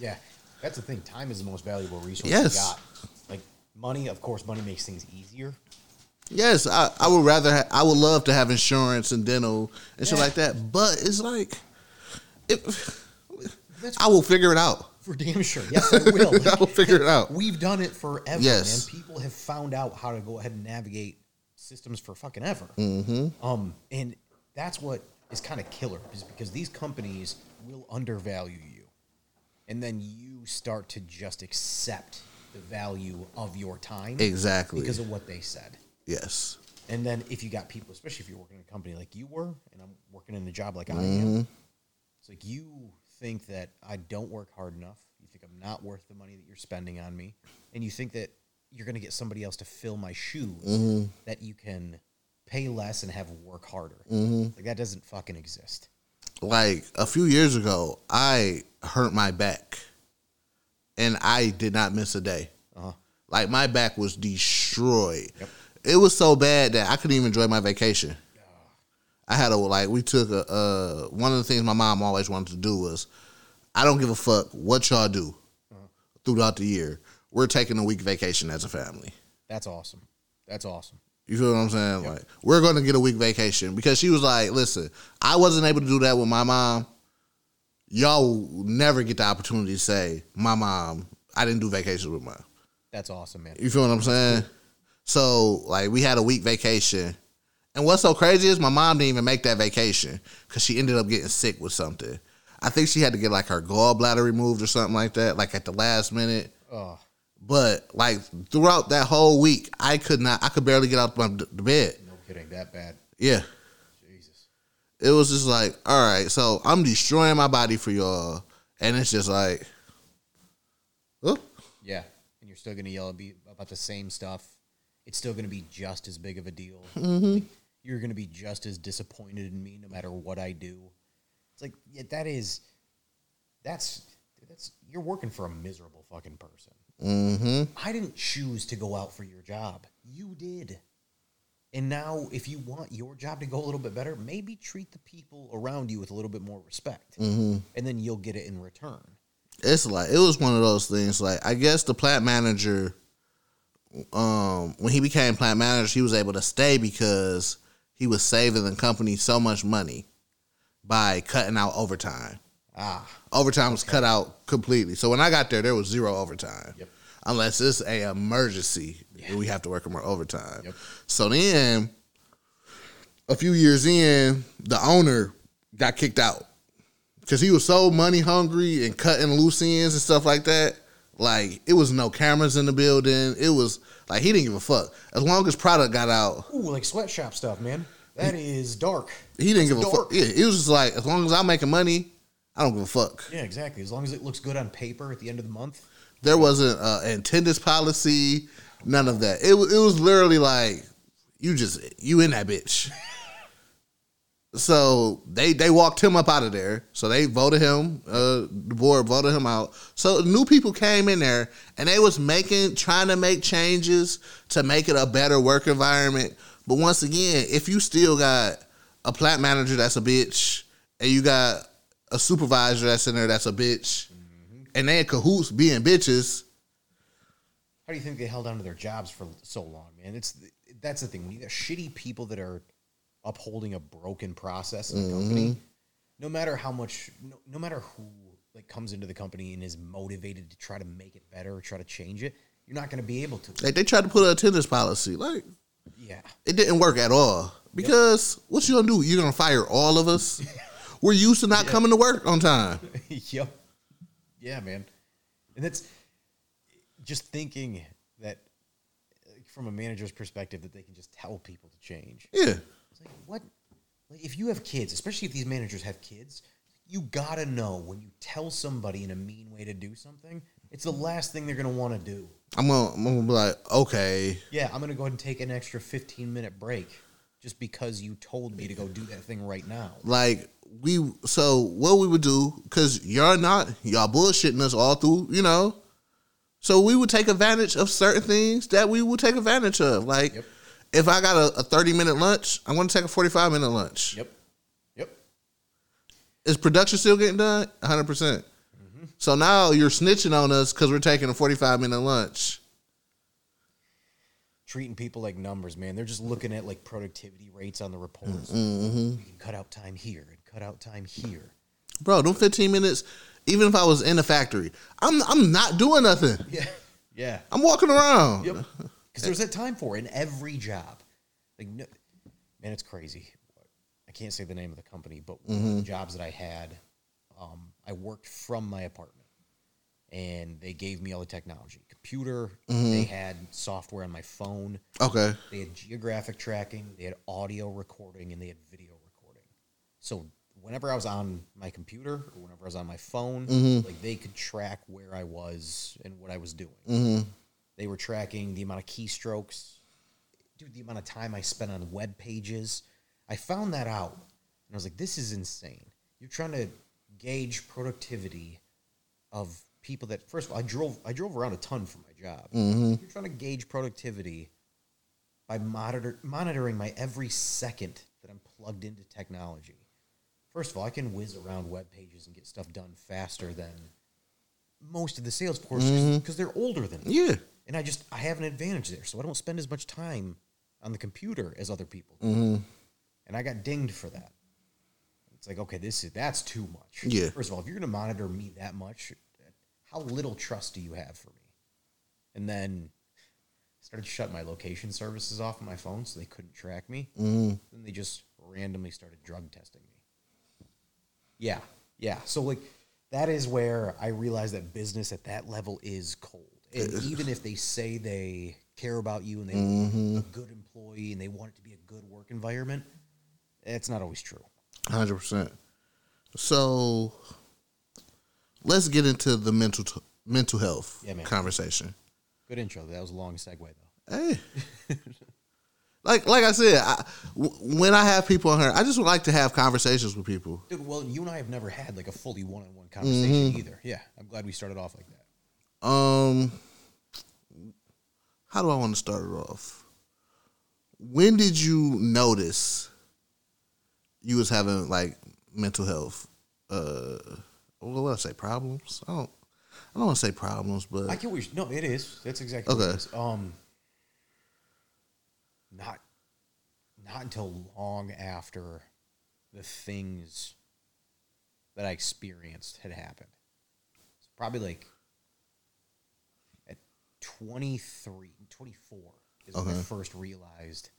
Yeah. That's the thing. Time is the most valuable resource yes. you got. Like money, of course, money makes things easier. Yes, I, I would rather. Ha- I would love to have insurance and dental and yeah. shit like that. But it's like, it, I will figure it out for damn sure. Yes, I will. Like, I will figure it out. We've done it forever, yes. man. People have found out how to go ahead and navigate systems for fucking ever. Mm-hmm. Um, and that's what is kind of killer, is because these companies will undervalue you. And then you start to just accept the value of your time. Exactly. Because of what they said. Yes. And then if you got people, especially if you're working in a company like you were, and I'm working in a job like mm-hmm. I am, it's like you think that I don't work hard enough. You think I'm not worth the money that you're spending on me. And you think that you're going to get somebody else to fill my shoes mm-hmm. that you can pay less and have work harder. Mm-hmm. Like that doesn't fucking exist. Like, a few years ago, I hurt my back, and I did not miss a day. Uh-huh. Like, my back was destroyed. Yep. It was so bad that I couldn't even enjoy my vacation. Yeah. I had a, like, we took a, uh, one of the things my mom always wanted to do was, I don't give a fuck what y'all do uh-huh. throughout the year. We're taking a week vacation as a family. That's awesome. That's awesome. You feel what I'm saying? Yep. Like, we're going to get a week vacation. Because she was like, listen, I wasn't able to do that with my mom. Y'all will never get the opportunity to say, my mom, I didn't do vacations with mom. That's awesome, man. You feel what I'm saying? So, like, we had a week vacation. And what's so crazy is my mom didn't even make that vacation because she ended up getting sick with something. I think she had to get, like, her gallbladder removed or something like that, like, at the last minute. Oh. But, like, throughout that whole week, I could not, I could barely get out of the bed. No kidding, that bad. Yeah. Jesus. It was just like, all right, so I'm destroying my body for y'all. And it's just like, whoop. Yeah. And you're still going to yell at me about the same stuff. It's still going to be just as big of a deal. Mm-hmm. Like, you're going to be just as disappointed in me no matter what I do. It's like, yeah, that is, that's, that's, you're working for a miserable fucking person. Mm-hmm. I didn't choose to go out for your job. You did. And now if you want your job to go a little bit better, maybe treat the people around you with a little bit more respect. Mm-hmm. And then you'll get it in return. It's like, it was one of those things. Like, I guess the plant manager, um, when he became plant manager, he was able to stay because he was saving the company so much money by cutting out overtime. Ah, overtime okay. was cut out completely. So when I got there, there was zero overtime. Yep. Unless it's an emergency, yeah. we have to work more overtime. Yep. So then, a few years in, the owner got kicked out because he was so money hungry and cutting loose ends and stuff like that. Like, it was no cameras in the building. It was like he didn't give a fuck as long as product got out. Ooh, like sweatshop stuff, man. That he, is dark. He didn't That's give dark. a fuck. Yeah, it was just like as long as I'm making money. I don't give a fuck. Yeah, exactly. As long as it looks good on paper at the end of the month. There wasn't uh, an attendance policy, none of that. It, it was literally like, you just, you in that bitch. So they, they walked him up out of there. So they voted him, uh, the board voted him out. So new people came in there and they was making, trying to make changes to make it a better work environment. But once again, if you still got a plant manager that's a bitch and you got a supervisor that's in there that's a bitch, mm-hmm. and they in cahoots being bitches. How do you think they held on to their jobs for so long, man? It's that's the thing. When you got shitty people that are upholding a broken process in the mm-hmm. company, no matter how much, no, no matter who like comes into the company and is motivated to try to make it better or try to change it, you're not going to be able to. Like they tried to put an attendance policy, like yeah, it didn't work at all because yep. what you gonna do? You're gonna fire all of us. We're used to not yep. coming to work on time. yep, yeah, man, and that's just thinking that from a manager's perspective that they can just tell people to change. Yeah, it's like what? Like if you have kids, especially if these managers have kids, you gotta know when you tell somebody in a mean way to do something, it's the last thing they're gonna want to do. I'm gonna, I'm gonna be like, okay, yeah, I'm gonna go ahead and take an extra fifteen minute break just because you told me to go do that thing right now. Like we, so what we would do, because y'all not y'all bullshitting us all through, you know. So we would take advantage of certain things that we would take advantage of, like. Yep. If I got a, a thirty-minute lunch, I'm going to take a forty-five minute lunch. Yep. Yep. Is production still getting done? one hundred percent. Mm-hmm. So now you're snitching on us because we're taking a forty-five minute lunch. Treating people like numbers, man. They're just looking at, like, productivity rates on the reports. Mm-hmm. You can cut out time here and cut out time here. Bro, them fifteen minutes, even if I was in the factory, I'm I'm not doing nothing. Yeah. Yeah. I'm walking around. Yep. Because there's that time for it in every job. Like, no, man, it's crazy. I can't say the name of the company, but one mm-hmm. of the jobs that I had, um, I worked from my apartment. And they gave me all the technology. Computer, mm-hmm. they had software on my phone. Okay. They had geographic tracking, they had audio recording, and they had video recording. So whenever I was on my computer or whenever I was on my phone, mm-hmm. like they could track where I was and what I was doing. Mm-hmm. They were tracking the amount of keystrokes, dude, the amount of time I spent on web pages. I found that out, and I was like, this is insane. You're trying to gauge productivity of people that, first of all, I drove I drove around a ton for my job. Mm-hmm. You're trying to gauge productivity by monitor, monitoring my every second that I'm plugged into technology. First of all, I can whiz around web pages and get stuff done faster than most of the sales force because mm-hmm. they're older than me. Yeah. And I just, I have an advantage there. So I don't spend as much time on the computer as other people. Mm-hmm. And I got dinged for that. It's like, okay, this is, that's too much. Yeah. First of all, if you're going to monitor me that much, how little trust do you have for me? And then I started shutting my location services off on my phone so they couldn't track me. Mm-hmm. Then they just randomly started drug testing me. Yeah. Yeah. So like, that is where I realized that business at that level is cold. And even if they say they care about you and they mm-hmm. want a good employee and they want it to be a good work environment, it's not always true. one hundred percent. So let's get into the mental t- mental health yeah, conversation. Good intro. That was a long segue, though. Hey. like like I said, I, w- when I have people on here, I just would like to have conversations with people. Dude, well, you and I have never had like a fully one-on-one conversation mm-hmm. either. Yeah, I'm glad we started off like that. Um, how do I want to start it off? When did you notice you was having like mental health? Uh, well, I say problems. I don't. I don't want to say problems, but I can't. Wish, no, it is. That's exactly okay. What it is. Um, not, not until long after the things that I experienced had happened. It's probably like. twenty-three, twenty-four is okay. when I first realized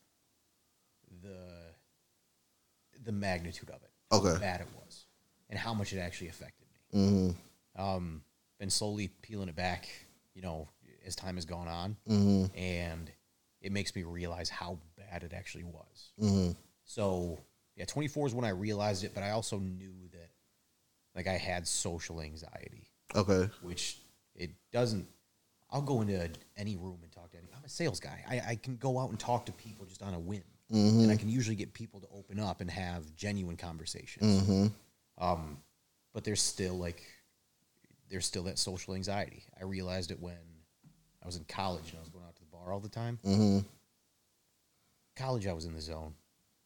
the the magnitude of it, okay. how bad it was, and how much it actually affected me. Mm-hmm. Um, been slowly peeling it back, you know, as time has gone on, mm-hmm. and it makes me realize how bad it actually was. Mm-hmm. So, yeah, twenty-four is when I realized it, but I also knew that, like, I had social anxiety. Okay. Which it doesn't. I'll go into any room and talk to any. I'm a sales guy. I, I can go out and talk to people just on a whim. Mm-hmm. And I can usually get people to open up and have genuine conversations. Mm-hmm. Um, but there's still, like, there's still that social anxiety. I realized it when I was in college and I was going out to the bar all the time. Mm-hmm. College, I was in the zone.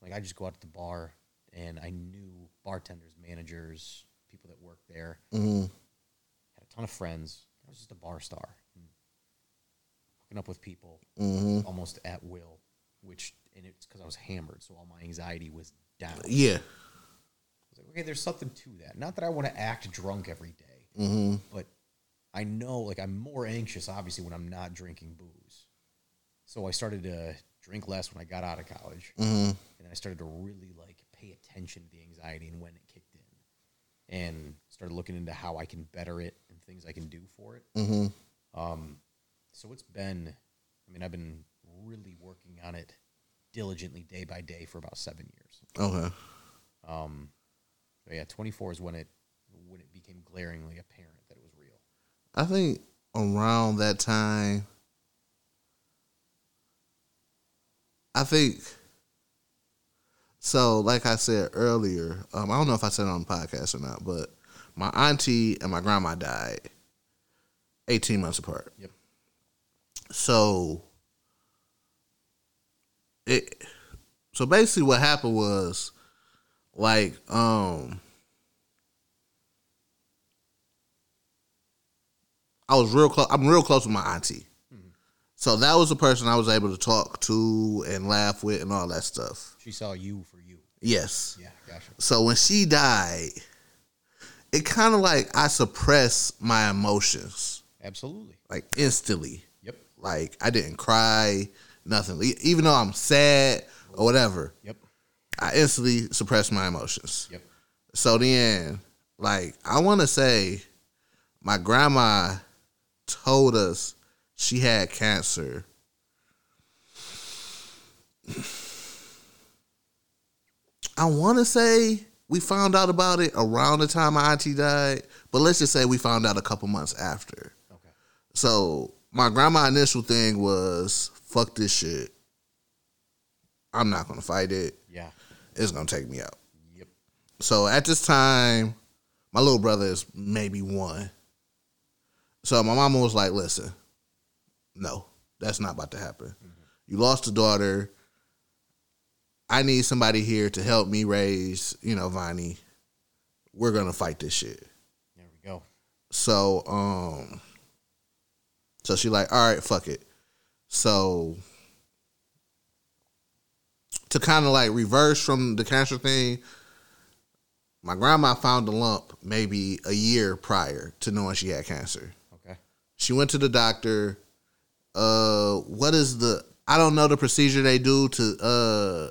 Like, I just go out to the bar, and I knew bartenders, managers, people that worked there. Mm-hmm. Had a ton of friends. I was just a bar star. Up with people mm-hmm. almost at will, which and it's because I was hammered, so all my anxiety was down. Yeah, like, okay, there's something to that. Not that I want to act drunk every day, mm-hmm. but I know, like, I'm more anxious, obviously, when I'm not drinking booze. So I started to drink less when I got out of college, mm-hmm. and I started to really, like, pay attention to the anxiety and when it kicked in, and started looking into how I can better it and things I can do for it. Mm-hmm. Um, so it's been, I mean, I've been really working on it diligently day by day for about seven years. Okay. Um, but yeah, twenty-four is when it when it became glaringly apparent that it was real. I think around that time, I think, so like I said earlier, um, I don't know if I said it on the podcast or not, but my auntie and my grandma died eighteen months apart. Yep. So it, so basically what happened was, like, um, I was real close. I'm real close with my auntie. Mm-hmm. So that was the person I was able to talk to and laugh with and all that stuff. She saw you for you. Yes. Yeah, gotcha. So when she died, it kind of like I suppressed my emotions. Absolutely. Like instantly. Yep. Like I didn't cry, nothing. Even though I'm sad or whatever. Yep. I instantly suppressed my emotions. Yep. So then, like, I want to say my grandma told us she had cancer. I want to say we found out about it around the time my auntie died, but let's just say we found out a couple months after. Okay. So my grandma's initial thing was, fuck this shit. I'm not going to fight it. Yeah. It's going to take me out. Yep. So at this time, my little brother is maybe one. So my mama was like, listen, no, that's not about to happen. Mm-hmm. You lost a daughter. I need somebody here to help me raise, you know, Vonnie. We're going to fight this shit. There we go. So, um, so she like, all right, fuck it. So to kind of like reverse from the cancer thing, my grandma found a lump maybe a year prior to knowing she had cancer. Okay. She went to the doctor. Uh, what is the, I don't know the procedure they do to uh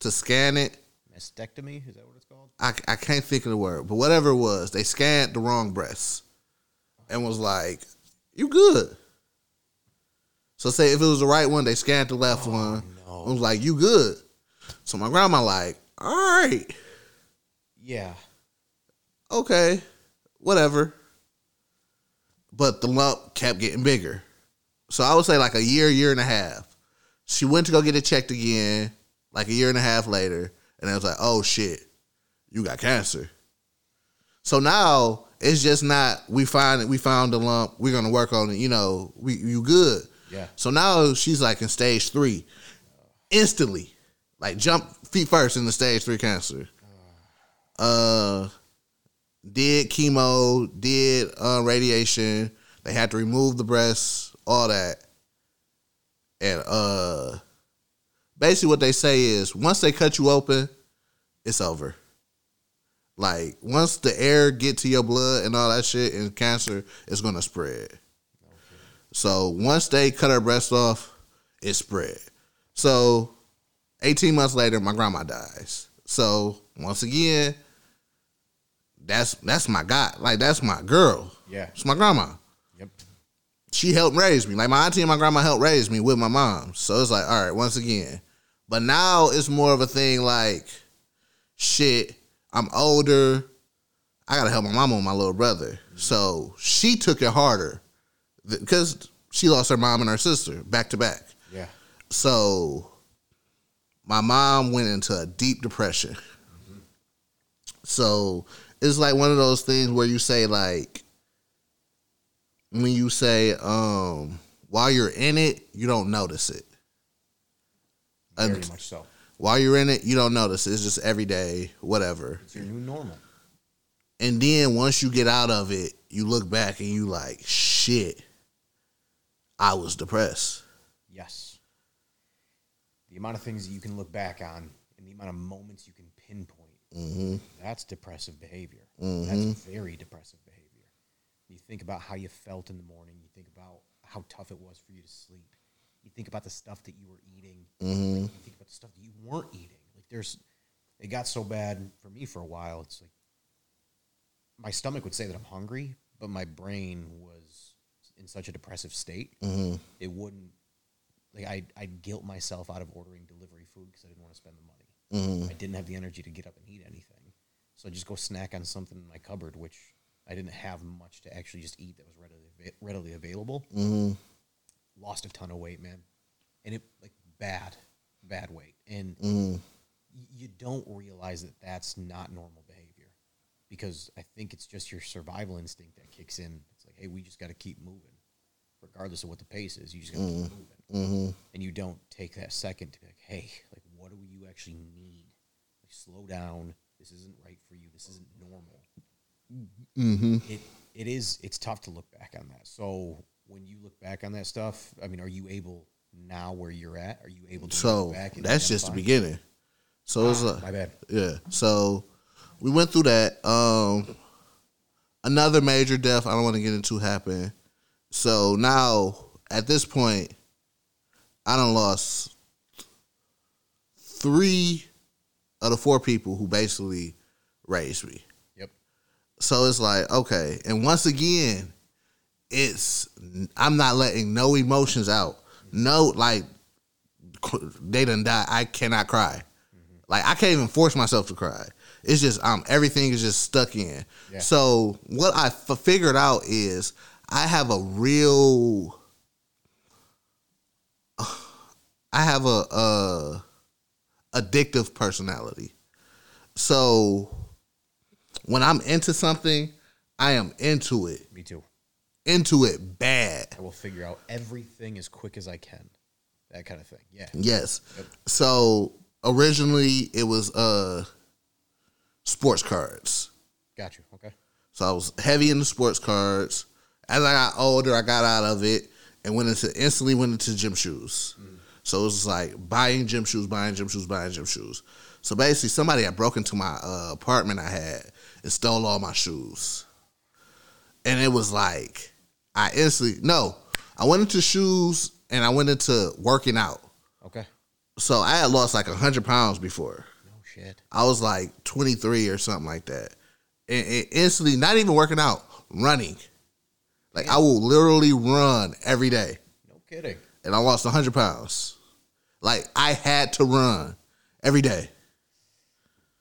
to scan it. Mastectomy? Is that what it's called? I, I can't think of the word, but whatever it was, they scanned the wrong breast and was like, you good. So say if it was the right one, they scanned the left oh, one. No. It was like, you good. So my grandma like, all right. Yeah. Okay. Whatever. But the lump kept getting bigger. So I would say like a year, year and a half. She went to go get it checked again, like a year and a half later. And I was like, oh shit, you got cancer. So now it's just not, we find it, we found the lump, we're going to work on it, you know, we you good. Yeah. So now she's like in stage three. Instantly. Like jump feet first into stage three cancer. Uh, did chemo, did uh, radiation. They had to remove the breasts, all that. And uh, basically what they say is once they cut you open, it's over. Like once the air get to your blood and all that shit, and cancer is gonna spread. Okay. So once they cut her breast off, it spread. So eighteen months later, my grandma dies. So once again, that's that's my god. Like, that's my girl. Yeah. It's my grandma. Yep. She helped raise me. Like, my auntie and my grandma helped raise me with my mom. So it's like, all right, once again. But now it's more of a thing like, shit, I'm older. I got to help my mama with my little brother. Mm-hmm. So she took it harder because she lost her mom and her sister back to back. Yeah. So my mom went into a deep depression. So it's like one of those things where you say, like, when you say, um, while you're in it, you don't notice it. Very and much so. While you're in it, you don't notice it. It's just every day, whatever. It's your new normal. And then once you get out of it, you look back and you like, shit, I was depressed. Yes. The amount of things that you can look back on and the amount of moments you can pinpoint. Mm-hmm. That's depressive behavior. Mm-hmm. That's very depressive behavior. You think about how you felt in the morning. You think about how tough it was for you to sleep. You think about the stuff that you were eating. Mm-hmm. You think about the stuff that you weren't eating. Like there's, it got so bad for me for a while. It's like my stomach would say that I'm hungry, but my brain was in such a depressive state. Mm-hmm. It wouldn't, like I'd, I'd guilt myself out of ordering delivery food because I didn't want to spend the money. Mm-hmm. I didn't have the energy to get up and eat anything. So I just go snack on something in my cupboard, which I didn't have much to actually just eat that was readily readily available. Mm-hmm. Lost a ton of weight, man. And it, like, bad, bad weight. And mm-hmm. you don't realize that that's not normal behavior because I think it's just your survival instinct that kicks in. It's like, hey, we just got to keep moving. Regardless of what the pace is, you just got to mm-hmm. keep moving. Mm-hmm. And you don't take that second to be like, hey, like, what do you actually need? Like, slow down. This isn't right for you. This isn't normal. Mm-hmm. It it is. It's tough to look back on that. So when you look back on that stuff, I mean, are you able now where you're at? Are you able to so look back? And that's just the beginning. So ah, it's like, my bad. Yeah. So we went through that. Um, another major death I don't want to get into happened. So now at this point, I done lost three of the four people who basically raised me. Yep. So it's like, okay. And once again, it's, I'm not letting no emotions out. No, like, they done died. I cannot cry. Mm-hmm. Like, I can't even force myself to cry. It's just, um, everything is just stuck in. Yeah. So what I f- figured out is I have a real, uh, I have a, uh, addictive personality. So when I'm into something, I am into it. Me too. Into it bad. I will figure out everything as quick as I can. That kind of thing. Yeah. Yes. Yep. So originally it was uh sports cards. Got you. Okay. So I was heavy into sports cards. As I got older, I got out of it and went into instantly went into gym shoes. Mm. So it was like buying gym shoes, buying gym shoes, buying gym shoes. So basically somebody had broke into my uh, apartment I had and stole all my shoes. And it was like, I instantly, no, I went into shoes and I went into working out. Okay. So I had lost like one hundred pounds before. No shit. I was like twenty-three or something like that. And, and instantly, not even working out, running. Like yeah. I will literally run every day. No kidding. And I lost one hundred pounds. Like, I had to run every day.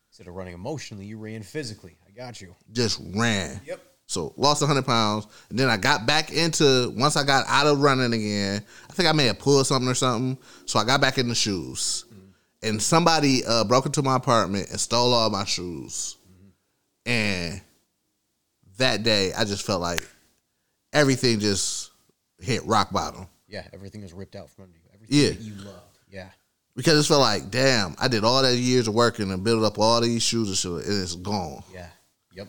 Instead of running emotionally, you ran physically. I got you. Just ran. Yep. So, lost one hundred pounds. And then I got back into, once I got out of running again, I think I may have pulled something or something. So, I got back in the shoes. Mm-hmm. And somebody uh, broke into my apartment and stole all my shoes. Mm-hmm. And that day, I just felt like everything just hit rock bottom. Yeah, everything was ripped out from under you. Everything yeah. that you loved. Yeah. Because it felt like, damn, I did all that years of working and built up all these shoes and shit, and it's gone. Yeah. Yep.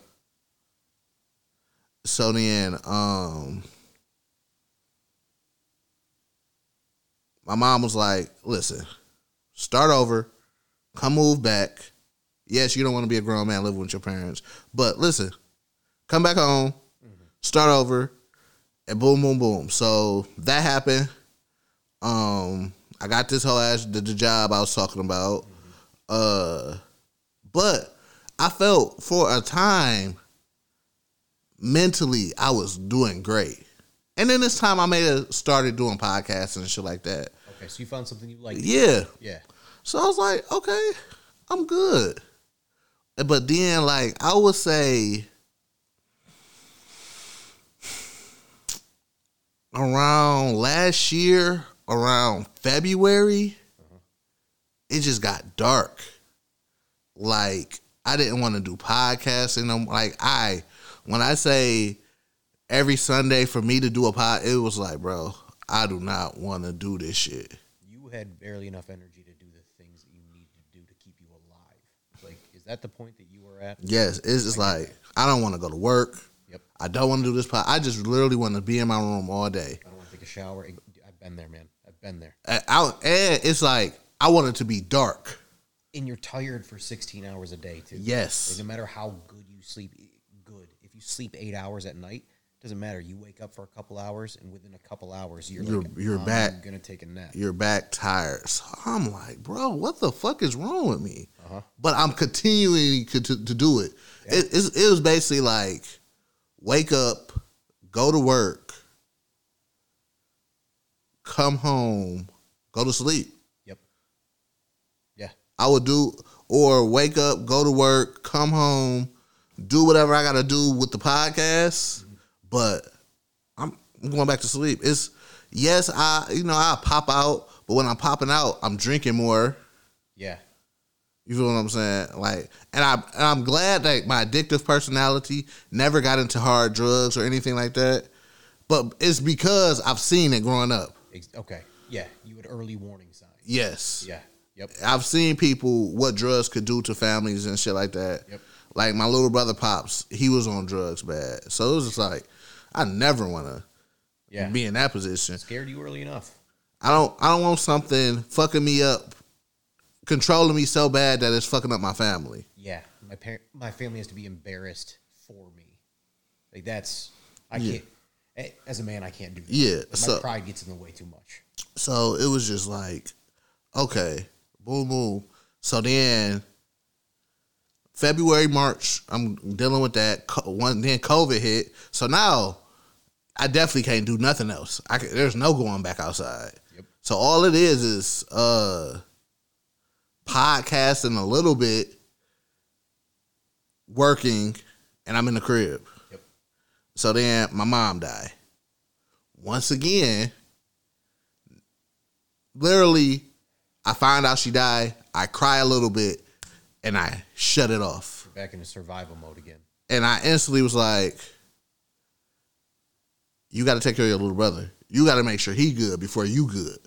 So then, um, my mom was like, listen, start over, come move back. Yes, you don't want to be a grown man living with your parents, but listen, come back home, mm-hmm. start over. And boom, boom, boom. So that happened. Um, I got this whole ass the, the job I was talking about. Mm-hmm. Uh, but I felt for a time mentally I was doing great. And then this time I may have started doing podcasts and shit like that. Okay, so you found something you liked. Yeah. Yeah. So I was like, okay, I'm good. But then, like, I would say around last year, around February, uh-huh. it just got dark. Like, I didn't want to do podcasts. And like, I, when I say every Sunday for me to do a pod, it was like, bro, I do not want to do this shit. You had barely enough energy to do the things that you need to do to keep you alive. Like, is that the point that you were at? Yes. It's just like, like I don't want to go to work. Yep. I don't want to do this pod. I just literally want to be in my room all day. I don't want to take a shower. I've been there, man. I've been there. I, I, and it's like, I want it to be dark. And you're tired for sixteen hours a day, too. Yes. Like, no matter how good you sleep, good. If you sleep eight hours at night, it doesn't matter. You wake up for a couple hours, and within a couple hours, you're, you're like, you're I'm back. Gonna take a nap. You're back tired. So I'm like, bro, what the fuck is wrong with me? Uh-huh. But I'm continuing to, to, to do it. Yeah. It, it's, it was basically like, wake up, go to work, come home, go to sleep. Yep. Yeah. I would do, or wake up, go to work, come home, do whatever I got to do with the podcast, mm-hmm. but I'm, I'm going back to sleep. It's, yes, I, you know, I pop out, but when I'm popping out, I'm drinking more. Yeah. You feel what I'm saying? Like, and I, and I'm glad that my addictive personality never got into hard drugs or anything like that, but it's because I've seen it growing up. Okay. Yeah. You had early warning signs. Yes. Yeah. Yep. I've seen people, what drugs could do to families and shit like that. Yep. Like, my little brother Pops, he was on drugs bad. So it was just like, I never want to yeah. be in that position. Scared you early enough. I don't, I don't want something fucking me up, controlling me so bad that it's fucking up my family. Yeah. My par- my family has to be embarrassed for me. Like, that's, I yeah. can't. As a man, I can't do that. Yeah, my so, pride gets in the way too much. So it was just like, okay, boom, boom. So then February, March, I'm dealing with that. One, then COVID hit. So now I definitely can't do nothing else. I can, there's no going back outside. Yep. So all it is is uh, podcasting a little bit, working, and I'm in the crib. So then my mom died. Once again, literally, I find out she died. I cry a little bit, and I shut it off. You're back into survival mode again. And I instantly was like, you got to take care of your little brother. You got to make sure he good before you good.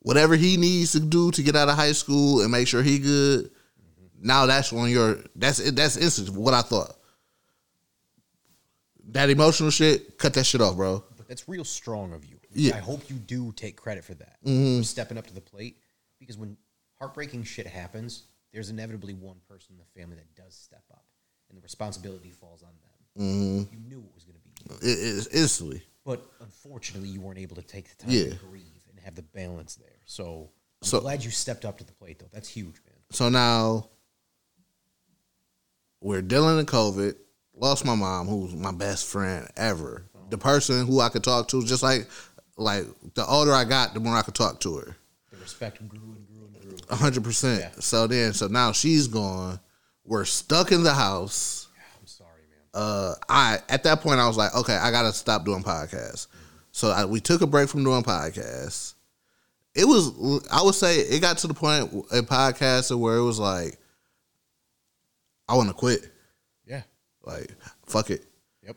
Whatever he needs to do to get out of high school and make sure he good, mm-hmm. now that's on your, that's that's instantly what I thought. That emotional shit, cut that shit off, bro. But that's real strong of you. Yeah. I hope you do take credit for that. Mm-hmm. For stepping up to the plate. Because when heartbreaking shit happens, there's inevitably one person in the family that does step up. And the responsibility falls on them. Mm-hmm. You knew it was going to be you. It is instantly. But unfortunately, you weren't able to take the time yeah. to grieve and have the balance there. So I'm so, glad you stepped up to the plate, though. That's huge, man. So now, we're dealing with COVID. Lost my mom, who's my best friend ever. The person who I could talk to, just like, like the older I got, the more I could talk to her. The respect grew and grew and grew. one hundred percent. Yeah. So then, so now she's gone. We're stuck in the house. Yeah, I'm sorry, man. Uh, I at that point, I was like, okay, I got to stop doing podcasts. Mm-hmm. So I, we took a break from doing podcasts. It was, I would say, it got to the point in podcasting where it was like, I want to quit. Like, fuck it. Yep.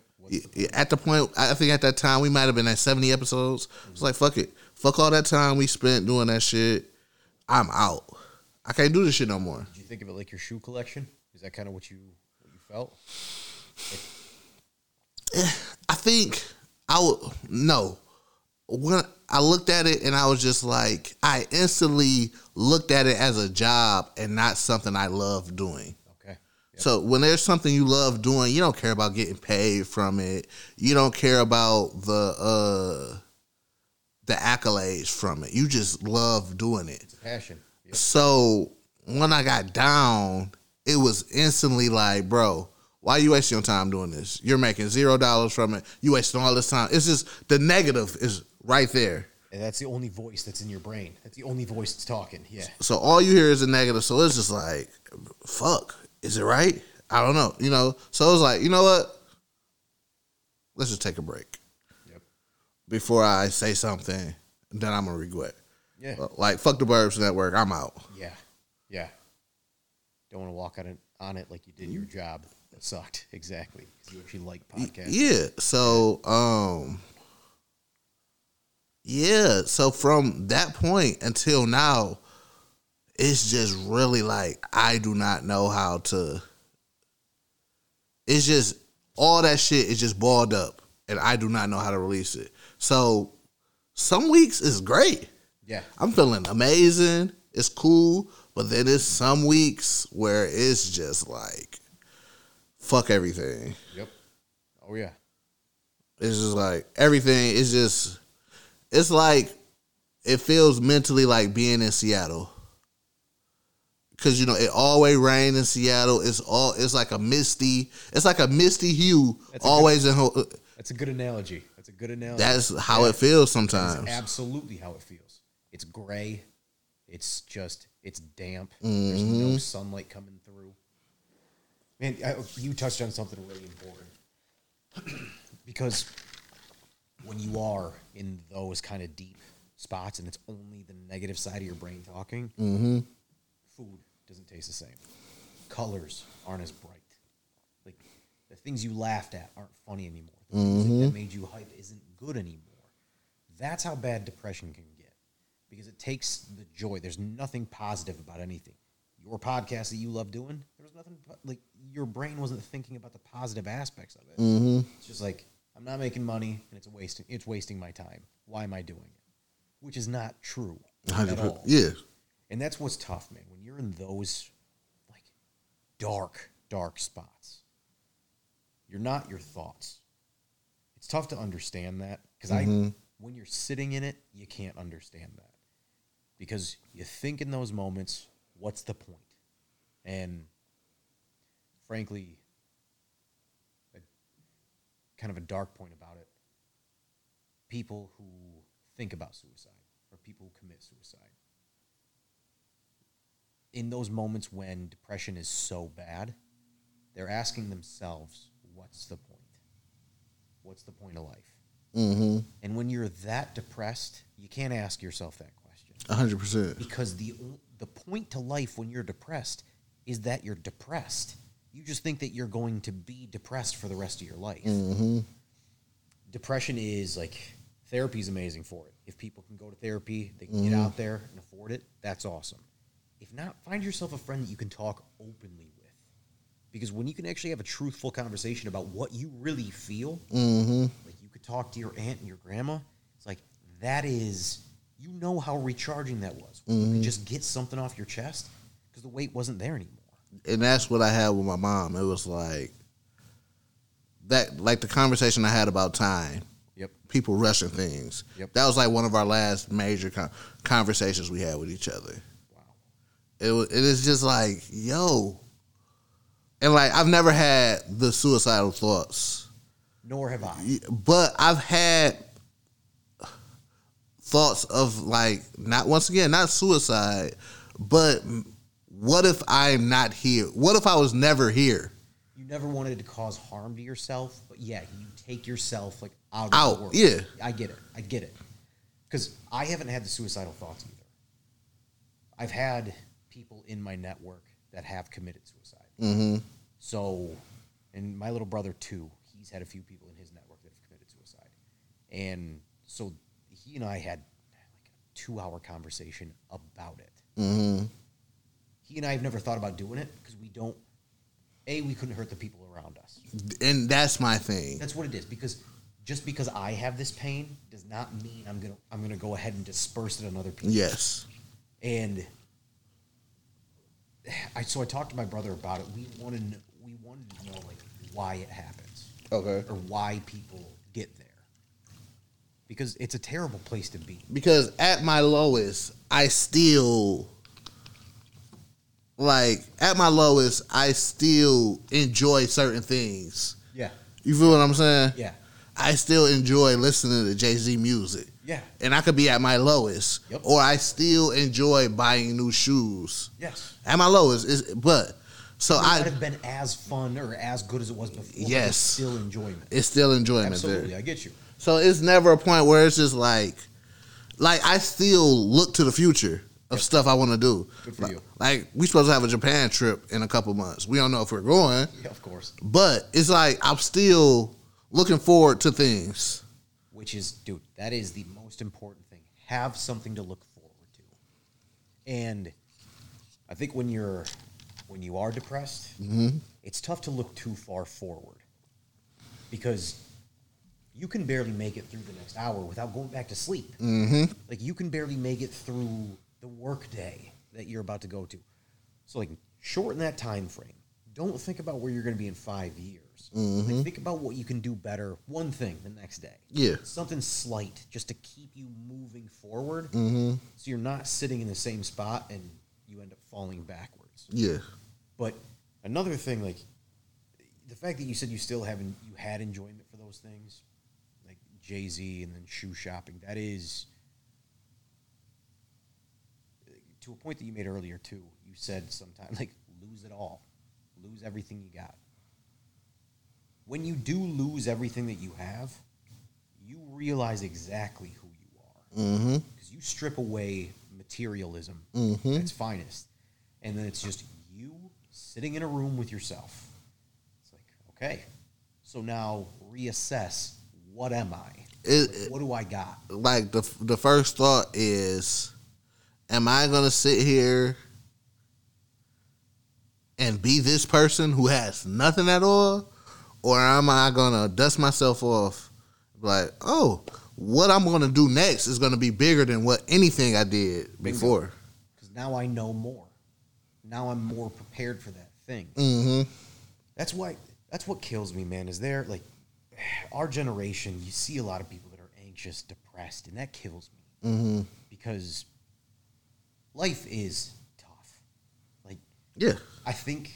The at the point, I think at that time, we might have been at seventy episodes. Mm-hmm. It's like, fuck it. Fuck all that time we spent doing that shit. I'm out. I can't do this shit no more. Did you think of it like your shoe collection? Is that kind of what you what you felt? Like- I think I would, no. When I looked at it and I was just like, I instantly looked at it as a job and not something I love doing. So when there's something you love doing, you don't care about getting paid from it. You don't care about the uh, the accolades from it. You just love doing it. It's a passion. Yep. So when I got down, it was instantly like, bro, why are you wasting your time doing this? You're making zero dollars from it. You wasting all this time. It's just the negative is right there. And that's the only voice that's in your brain. That's the only voice that's talking. Yeah. So all you hear is the negative. So it's just like, fuck. Is it right? I don't know. You know, so I was like, you know what? Let's just take a break. Yep. Before I say something that I'm going to regret. Yeah. Like, fuck the Burbs Network. I'm out. Yeah. Yeah. Don't want to walk on it, on it like you did your job. That sucked. Exactly. Because you actually like podcasts. Yeah. So, um, yeah. So from that point until now, it's just really like, I do not know how to, it's just, all that shit is just balled up, and I do not know how to release it. So, some weeks is great. Yeah. I'm feeling amazing. It's cool, but then it's some weeks where it's just like, fuck everything. Yep. Oh, yeah. It's just like, everything is just, it's like, it feels mentally like being in Seattle. Because, you know, it always rains in Seattle. It's all, it's like a misty, it's like a misty hue that's always good, in ho- That's a good analogy. That's a good analogy. That's how yeah. it feels sometimes. That's absolutely how it feels. It's gray. It's just, it's damp. Mm-hmm. There's no sunlight coming through. Man, I, you touched on something really important. Because when you are in those kind of deep spots and it's only the negative side of your brain talking, mm-hmm. food doesn't taste the same. Colors aren't as bright. Like, the things you laughed at aren't funny anymore. The mm-hmm. music that made you hype isn't good anymore. That's how bad depression can get, because it takes the joy. There's nothing positive about anything. Your podcast that you love doing, there was nothing, like, your brain wasn't thinking about the positive aspects of it. Mm-hmm. It's just like, I'm not making money, and it's wasting. It's wasting my time. Why am I doing it? Which is not true at all. Yeah. And that's what's tough, man. When you're in those, like, dark, dark spots, you're not your thoughts. It's tough to understand that, because mm-hmm. I, when you're sitting in it, you can't understand that, because you think in those moments, what's the point? And frankly, a, kind of a dark point about it, people who think about suicide, or people who commit suicide, in those moments when depression is so bad, they're asking themselves, what's the point? What's the point of life? Mm-hmm. And when you're that depressed, you can't ask yourself that question. one hundred percent. Because the the point to life when you're depressed is that you're depressed. You just think that you're going to be depressed for the rest of your life. Mm-hmm. Depression is like... Therapy is amazing for it. If people can go to therapy, they can mm-hmm. get out there and afford it, that's awesome. If not, find yourself a friend that you can talk openly with. Because when you can actually have a truthful conversation about what you really feel, mm-hmm. like you could talk to your aunt and your grandma, it's like, that is, you know how recharging that was. Mm-hmm. You could just get something off your chest because the weight wasn't there anymore. And that's what I had with my mom. It was like, that, like the conversation I had about time. Yep. People rushing things. Yep. That was like one of our last major con- conversations we had with each other. Wow. It was, it is just like, yo. And like, I've never had the suicidal thoughts. Nor have I. But I've had thoughts of like, not once again, not suicide, but what if I'm not here? What if I was never here? You never wanted to cause harm to yourself, but yeah, you take yourself like out of out, the world. Yeah. I get it. I get it. Because I haven't had the suicidal thoughts either. I've had people in my network that have committed suicide. Mm-hmm. So, and my little brother too, he's had a few people in his network that have committed suicide. And so he and I had like a two-hour conversation about it. Mm-hmm. He and I have never thought about doing it because we don't, A, we couldn't hurt the people around us. And that's my thing. That's what it is. Because just because I have this pain does not mean I'm going to I'm gonna go ahead and disperse it on other people. Yes. And I, so I talked to my brother about it. We wanted, we wanted to know, like, why it happens. Okay. Or why people get there. Because it's a terrible place to be. Because at my lowest, I still... Like, at my lowest, I still enjoy certain things. Yeah. You feel what I'm saying? Yeah. I still enjoy listening to Jay-Z music. Yeah. And I could be at my lowest. Yep. Or I still enjoy buying new shoes. Yes. At my lowest. It's, but, so it I... It might have been as fun or as good as it was before. Yes. It's still enjoyment. It's still enjoyment. Absolutely. There. I get you. So it's never a point where it's just like... Like, I still look to the future. Of yep. stuff I want to do. Good for like, you. Like, we supposed to have a Japan trip in a couple months. We don't know if we're going. Yeah, of course. But it's like, I'm still looking forward to things. Which is, dude, that is the most important thing. Have something to look forward to. And I think when you're, when you are depressed, mm-hmm. it's tough to look too far forward. Because... you can barely make it through the next hour without going back to sleep. Mm-hmm. Like, you can barely make it through the work day that you're about to go to. So, like, shorten that time frame. Don't think about where you're going to be in five years. Mm-hmm. Like, think about what you can do better, one thing, the next day. Yeah. Something slight just to keep you moving forward mm-hmm. so you're not sitting in the same spot and you end up falling backwards. Yeah. But another thing, like, the fact that you said you still haven't, you had enjoyment for those things, like Jay-Z and then shoe shopping, that is, to a point that you made earlier, too, you said sometimes, like, lose it all. Lose everything you got. When you do lose everything that you have, you realize exactly who you are. Mm-hmm. Because you strip away materialism mm-hmm. at its finest. And then it's just you sitting in a room with yourself. It's like, okay, so now reassess, what am I? It, like, what do I got? Like, the the first thought is, am I going to sit here and be this person who has nothing at all? Or am I going to dust myself off? Like, oh, what I'm going to do next is going to be bigger than what anything I did before. Because now I know more. Now I'm more prepared for that thing. Mm-hmm. That's why. That's what kills me, man, is there, like, our generation, you see a lot of people that are anxious, depressed, and that kills me. Mm-hmm. Because life is tough. Like, yeah. I think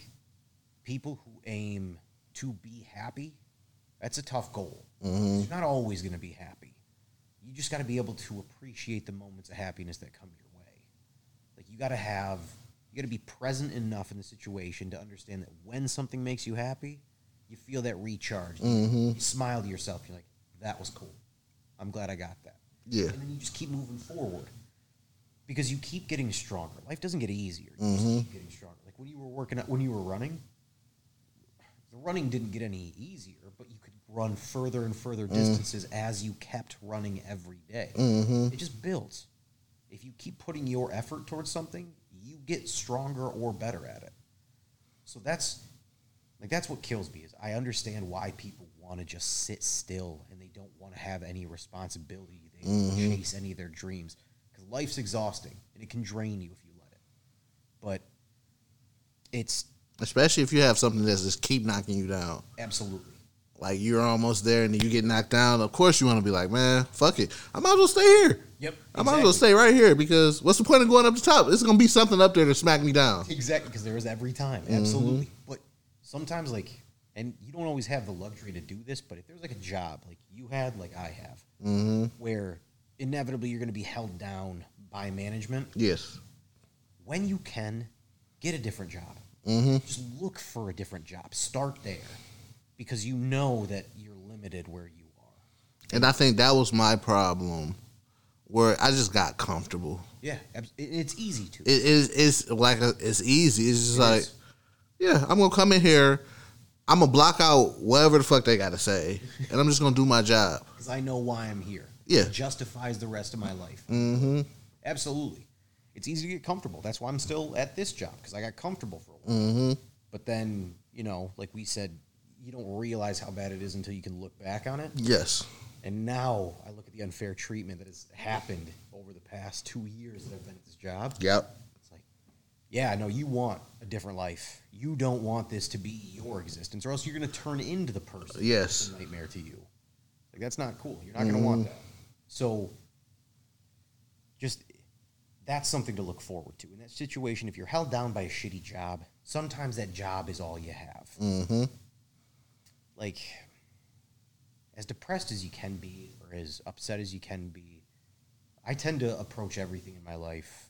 people who aim to be happy, that's a tough goal. Mm-hmm. You're not always going to be happy. You just got to be able to appreciate the moments of happiness that come your way. Like, you got to have, you got to be present enough in the situation to understand that when something makes you happy, you feel that recharge. Mm-hmm. You smile to yourself. You're like, that was cool. I'm glad I got that. Yeah. And then you just keep moving forward because you keep getting stronger. Life doesn't get easier. You mm-hmm. just keep getting stronger. When you were working out, when you were running, the running didn't get any easier, but you could run further and further distances mm. as you kept running every day. Mm-hmm. It just builds. If you keep putting your effort towards something, you get stronger or better at it. So that's like that's what kills me, is I understand why people want to just sit still and they don't want to have any responsibility. They mm-hmm. don't chase any of their dreams because life's exhausting and it can drain you if you let it. But it's especially if you have something that's just keep knocking you down. Absolutely. Like, you're almost there and you get knocked down. Of course you want to be like, man, fuck it. I might as well stay here. Yep. I might exactly. as well stay right here because what's the point of going up the top? It's going to be something up there to smack me down. Exactly. Because there is every time. Absolutely. Mm-hmm. But sometimes, like, and you don't always have the luxury to do this, but if there's like a job like you had, like I have, mm-hmm. where inevitably you're going to be held down by management. Yes. When you can, get a different job. Mm-hmm. Just look for a different job. Start there because you know that you're limited where you are. And I think that was my problem where I just got comfortable. Yeah, it's easy to. It is. It's like a, it's easy. It's just it like, is. yeah, I'm going to come in here. I'm going to block out whatever the fuck they got to say. And I'm just going to do my job. Because I know why I'm here. Yeah. It justifies the rest of my life. Mm-hmm. Absolutely. It's easy to get comfortable. That's why I'm still at this job, because I got comfortable for a while. Mm-hmm. But then, you know, like we said, you don't realize how bad it is until you can look back on it. Yes. And now I look at the unfair treatment that has happened over the past two years that I've been at this job. Yep. It's like, yeah, no, you want a different life. You don't want this to be your existence, or else you're going to turn into the person. Yes. That's a nightmare to you. Like, that's not cool. You're not mm-hmm. going to want that. So just... that's something to look forward to. In that situation, if you're held down by a shitty job, sometimes that job is all you have. Mm-hmm. Like, as depressed as you can be or as upset as you can be, I tend to approach everything in my life,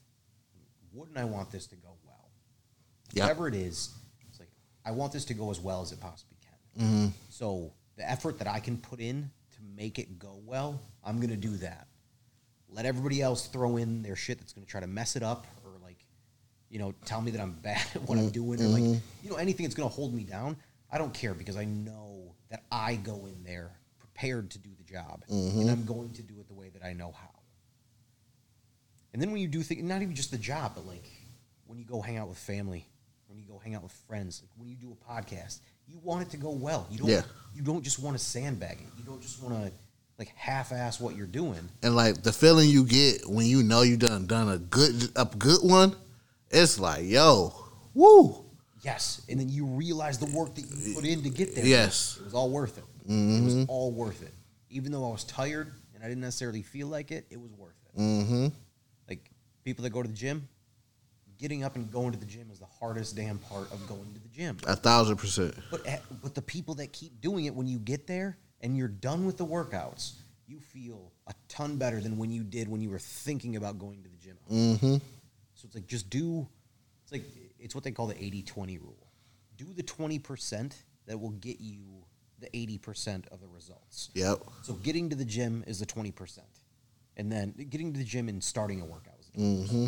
wouldn't I want this to go well? Yep. Whatever it is, it's like, I want this to go as well as it possibly can. Mm-hmm. So the effort that I can put in to make it go well, I'm going to do that. Let everybody else throw in their shit that's going to try to mess it up or, like, you know, tell me that I'm bad at what I'm doing or, like, you know, anything that's going to hold me down. I don't care because I know that I go in there prepared to do the job mm-hmm. and I'm going to do it the way that I know how. And then when you do things, not even just the job, but, like, when you go hang out with family, when you go hang out with friends, like when you do a podcast, you want it to go well. You don't, yeah. you don't just want to sandbag it. You don't just want to... like, half-ass what you're doing. And, like, the feeling you get when you know you done done a good a good one, It's like, yo, woo. Yes. And then you realize the work that you put in to get there. Yes. It was all worth it. Mm-hmm. It was all worth it. Even though I was tired and I didn't necessarily feel like it, it was worth it. Mm-hmm. Like people that go to the gym, getting up and going to the gym is the hardest damn part of going to the gym. A thousand percent. But, but the people that keep doing it, when you get there and you're done with the workouts, you feel a ton better than when you did when you were thinking about going to the gym. Mm-hmm. So it's like, just do, it's like, it's what they call the eighty twenty rule. Do the twenty percent that will get you the eighty percent of the results. Yep. So getting to the gym is the twenty percent. And then getting to the gym and starting a workout is the twenty percent. Mm-hmm.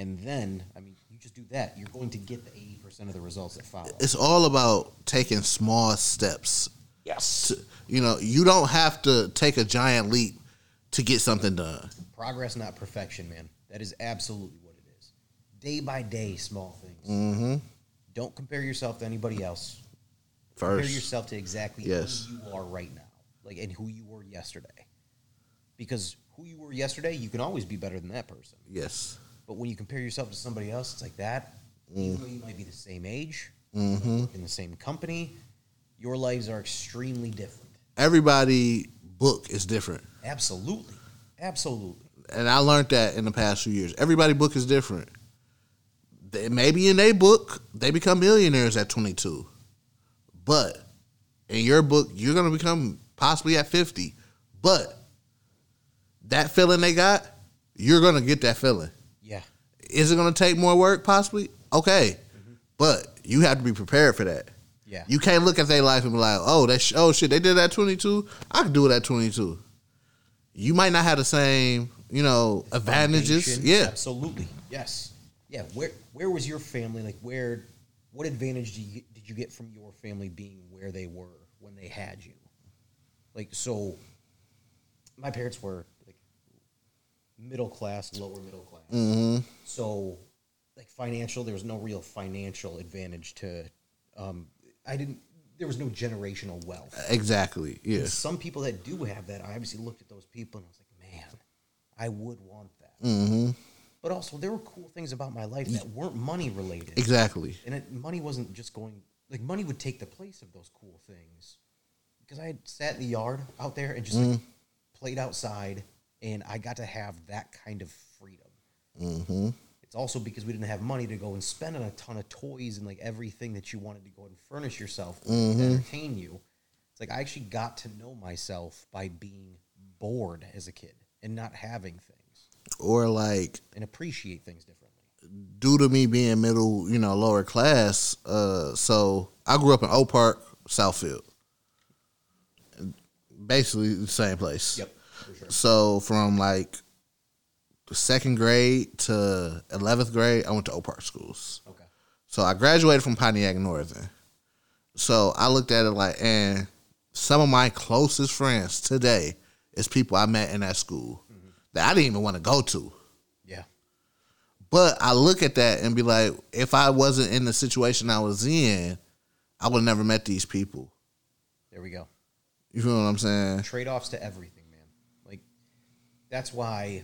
And then, I mean, you just do that. You're going to get the eighty percent of the results that follow. It's all about taking small steps. Yes. To, you know, you don't have to take a giant leap to get something done. Progress, not perfection, man. That is absolutely what it is. Day by day, small things. Mm-hmm. Don't compare yourself to anybody else. First. Compare yourself to exactly yes. who you are right now, like and who you were yesterday. Because who you were yesterday, you can always be better than that person. Yes. But when you compare yourself to somebody else, it's like that. Mm. Even though you might be the same age, mm-hmm. in the same company, your lives are extremely different. Everybody's book is different. Absolutely. Absolutely. And I learned that in the past few years. Everybody's book is different. They, maybe in their book, they become millionaires at twenty-two. But in your book, you're going to become possibly at fifty. But that feeling they got, you're going to get that feeling. Yeah. Is it going to take more work possibly? Okay. Mm-hmm. But you have to be prepared for that. Yeah. You can't look at their life and be like, oh, that sh- oh shit, they did that at twenty-two? I can do it at twenty-two. You might not have the same, you know, the advantages. Foundation. Yeah. Absolutely. Yes. Yeah. Where where was your family? Like, where, what advantage did you, did you get from your family being where they were when they had you? Like, so my parents were like middle class, lower middle class. Mm-hmm. So, like, financial, there was no real financial advantage to, um, I didn't, there was no generational wealth. Exactly, yeah. And some people that do have that, I obviously looked at those people and I was like, man, I would want that. Mm-hmm. But also, there were cool things about my life that weren't money related. Exactly. And it, money wasn't just going, like, money would take the place of those cool things. Because I had sat in the yard out there and just mm-hmm. like, played outside, and I got to have that kind of freedom. Mm-hmm. It's also because we didn't have money to go and spend on a ton of toys and, like, everything that you wanted to go and furnish yourself mm-hmm. to entertain you. It's like I actually got to know myself by being bored as a kid and not having things. Or, like... And appreciate things differently. Due to me being middle, you know, lower class, uh, so I grew up in Oak Park, Southfield. Basically the same place. Yep, for sure. So from, like... second grade to eleventh grade, I went to Oak Park schools. Okay. So I graduated from Pontiac Northern. So I looked at it like, and some of my closest friends today is people I met in that school mm-hmm. that I didn't even want to go to. Yeah. But I look at that and be like, if I wasn't in the situation I was in, I would have never met these people. There we go. You feel what I'm saying? Trade-offs to everything, man. Like, that's why...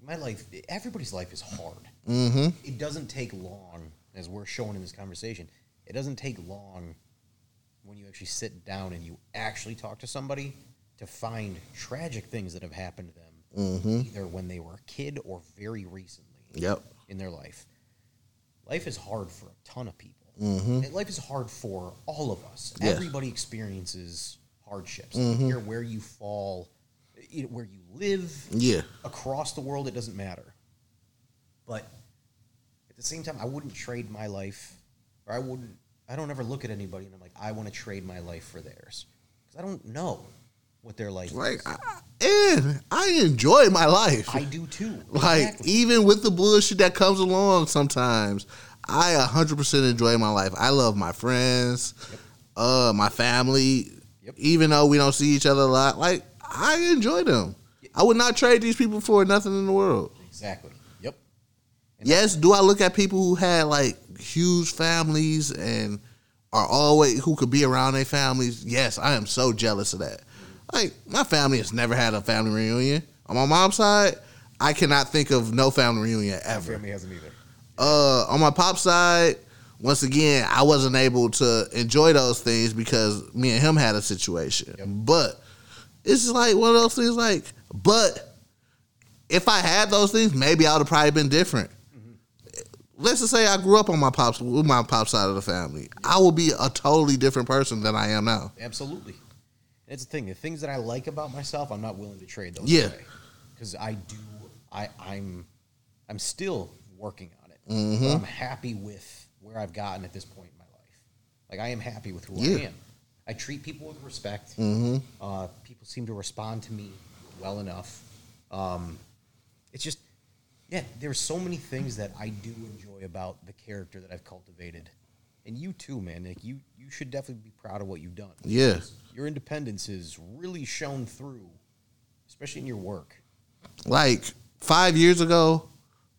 My life, everybody's life is hard. Mm-hmm. It doesn't take long, as we're showing in this conversation, it doesn't take long when you actually sit down and you actually talk to somebody to find tragic things that have happened to them, mm-hmm. either when they were a kid or very recently yep. in their life. Life is hard for a ton of people. Mm-hmm. And life is hard for all of us. Yes. Everybody experiences hardships. Mm-hmm. You hear where you fall... where you live, yeah, across the world, it doesn't matter. But at the same time, I wouldn't trade my life, or I wouldn't, I don't ever look at anybody and I'm like, I want to trade my life for theirs. Because I don't know what their life like, is. And I enjoy my life. I do too. Like, exactly. Even with the bullshit that comes along sometimes, I one hundred percent enjoy my life. I love my friends, yep. uh, my family, yep. even though we don't see each other a lot. Like, I enjoy them. I would not trade these people for nothing in the world. Exactly. Yep. And yes, do I look at people who had, like, huge families and are always, who could be around their families? Yes, I am so jealous of that. Like, my family has never had a family reunion. On my mom's side, I cannot think of no family reunion ever. My family hasn't either. Uh, on my pop side, once again, I wasn't able to enjoy those things because me and him had a situation. Yep. But it's just like one of those things like, but if I had those things, maybe I would have probably been different. Mm-hmm. Let's just say I grew up on my pops, with my pop side of the family. Yeah. I would be a totally different person than I am now. Absolutely. That's the thing. The things that I like about myself, I'm not willing to trade those yeah. away. Because I do, I, I'm, I'm still working on it. Mm-hmm. But I'm happy with where I've gotten at this point in my life. Like, I am happy with who yeah. I am. I treat people with respect. Mm-hmm. Uh, people seem to respond to me well enough. Um, it's just, yeah, there's so many things that I do enjoy about the character that I've cultivated. And you too, man. Like, you, you should definitely be proud of what you've done. Yeah. Your independence is really shown through, especially in your work. Like, five years ago,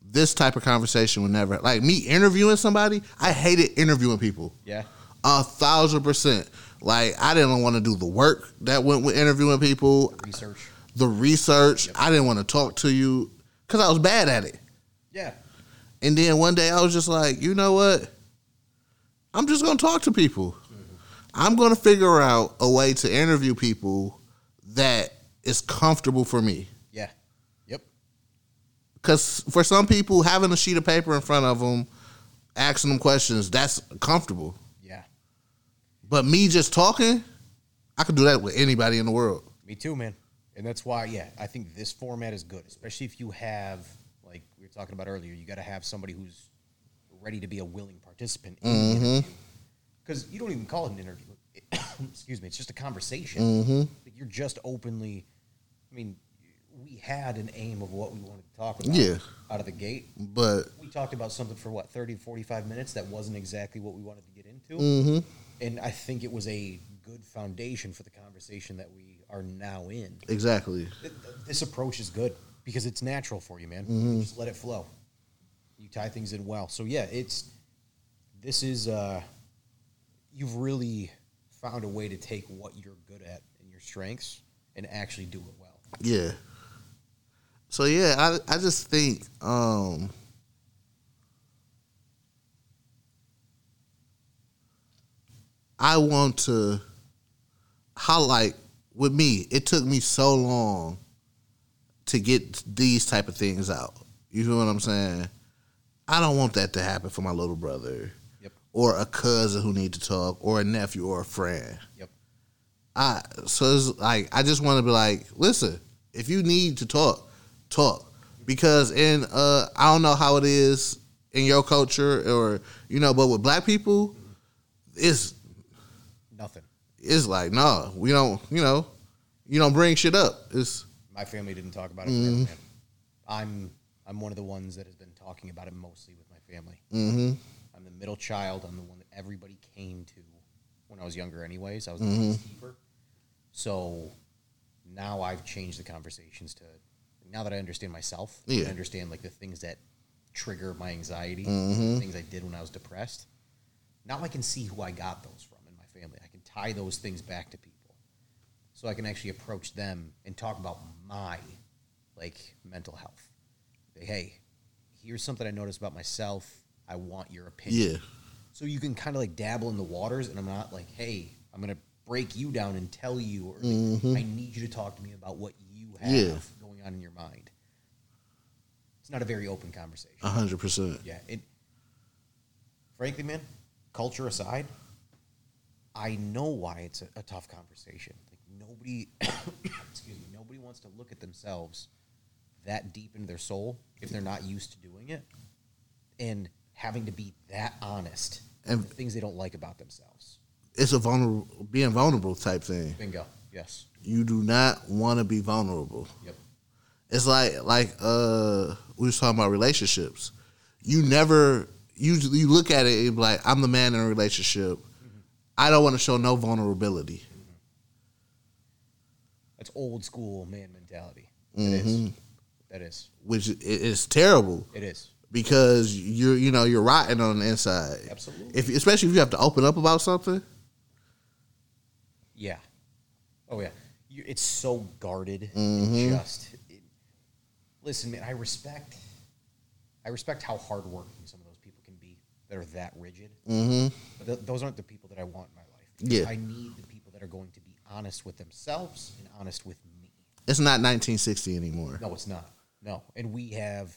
this type of conversation would never... Like, me interviewing somebody, I hated interviewing people. Yeah. A thousand percent. Like, I didn't want to do the work that went with interviewing people. The research. The research. Yep. I didn't want to talk to you because I was bad at it. Yeah. And then one day I was just like, you know what? I'm just going to talk to people. Mm-hmm. I'm going to figure out a way to interview people that is comfortable for me. Because for some people, having a sheet of paper in front of them, asking them questions, that's comfortable. Yeah. But me just talking, I could do that with anybody in the world. Me too, man. And that's why, yeah, I think this format is good, especially if you have, like we were talking about earlier, you got to have somebody who's ready to be a willing participant in mm-hmm. the interview. Because you don't even call it an interview. Excuse me. It's just a conversation. Mm-hmm. You're just openly, I mean... We had an aim of what we wanted to talk about yeah. out of the gate. But we talked about something for, what, thirty, forty-five minutes that wasn't exactly what we wanted to get into. Mm-hmm. And I think it was a good foundation for the conversation that we are now in. Exactly. This approach is good because it's natural for you, man. Mm-hmm. Just let it flow. You tie things in well. So, yeah, it's this is uh, you've really found a way to take what you're good at and your strengths and actually do it well. Yeah. So, yeah, I I just think um, I want to highlight, with me, it took me so long to get these type of things out. You feel what I'm saying? I don't want that to happen for my little brother yep. or a cousin who need to talk or a nephew or a friend. Yep. I So, it's like, I just want to be like, listen, if you need to talk, talk, because in uh I don't know how it is in your culture, or you know, but with black people, it's nothing. It's like, no, we don't, you know, you don't bring shit up. It's my family didn't talk about it. Mm-hmm. Forever, I'm I'm one of the ones that has been talking about it mostly with my family. Mm-hmm. I'm the middle child. I'm the one that everybody came to when I was younger. Anyways, I was the mm-hmm. housekeeper. So now I've changed the conversations to. Now that I understand myself, yeah. I understand like the things that trigger my anxiety, mm-hmm. things I did when I was depressed. Now I can see who I got those from in my family. I can tie those things back to people, so I can actually approach them and talk about my like mental health. Like, hey, here's something I noticed about myself. I want your opinion. Yeah. So you can kind of like dabble in the waters, and I'm not like, hey, I'm gonna break you down and tell you, or mm-hmm. I need you to talk to me about what you have. Yeah. In your mind, it's not a very open conversation. A hundred percent. Yeah. It, frankly, man, culture aside, I know why it's a, a tough conversation. Like nobody, excuse me, nobody wants to look at themselves that deep into their soul if they're not used to doing it, and having to be that honest and with the things they don't like about themselves. It's a vulnerable, being vulnerable type thing. Bingo. Yes. You do not want to be vulnerable. Yep. It's like like uh, we was talking about relationships. You never you you look at it and be like, I'm the man in a relationship. Mm-hmm. I don't want to show no vulnerability. Mm-hmm. That's old school man mentality. Mm-hmm. It is. That is. Which is terrible. It is, because you're you know you're rotten on the inside. Absolutely. If especially if you have to open up about something. Yeah. Oh yeah. It's so guarded. Mm-hmm. And just. listen, man, I respect, I respect how hardworking some of those people can be that are that rigid. Mm-hmm. But th- those aren't the people that I want in my life. Yeah. I need the people that are going to be honest with themselves and honest with me. It's not nineteen sixty anymore. No, it's not. No, and we have,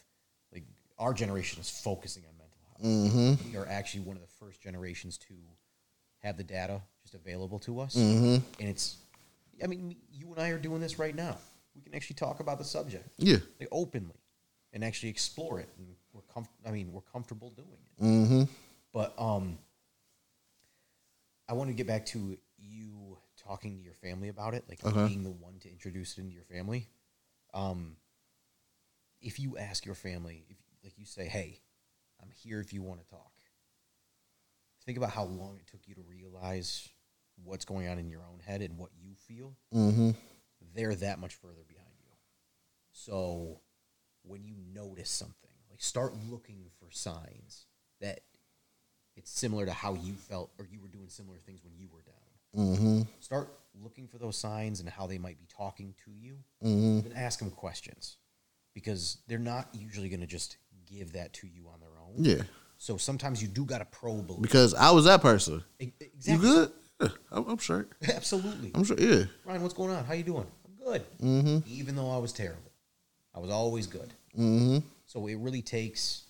like, our generation is focusing on mental health. Mm-hmm. We are actually one of the first generations to have the data just available to us. Mm-hmm. And it's, I mean, you and I are doing this right now. We can actually talk about the subject, yeah, like, openly, and actually explore it. And we're comf- I mean, we're comfortable doing it. Mm-hmm. But um, I want to get back to you talking to your family about it, like okay. being the one to introduce it into your family. Um, if you ask your family, if like you say, "Hey, I'm here if you want to talk," think about how long it took you to realize what's going on in your own head and what you feel. Mm-hmm. They're that much further behind you. So when you notice something, like, start looking for signs that it's similar to how you felt or you were doing similar things when you were down. Mm-hmm. Start looking for those signs and how they might be talking to you. Mm-hmm. Then ask them questions, because they're not usually going to just give that to you on their own. Yeah. So sometimes you do got to probe a little. Because I was that person. Exactly. You good? Yeah, I'm, I'm sure. Absolutely. I'm sure, yeah. Ryan, what's going on? How you doing? I'm good. Mm-hmm. Even though I was terrible. I was always good. Mm-hmm. So it really takes,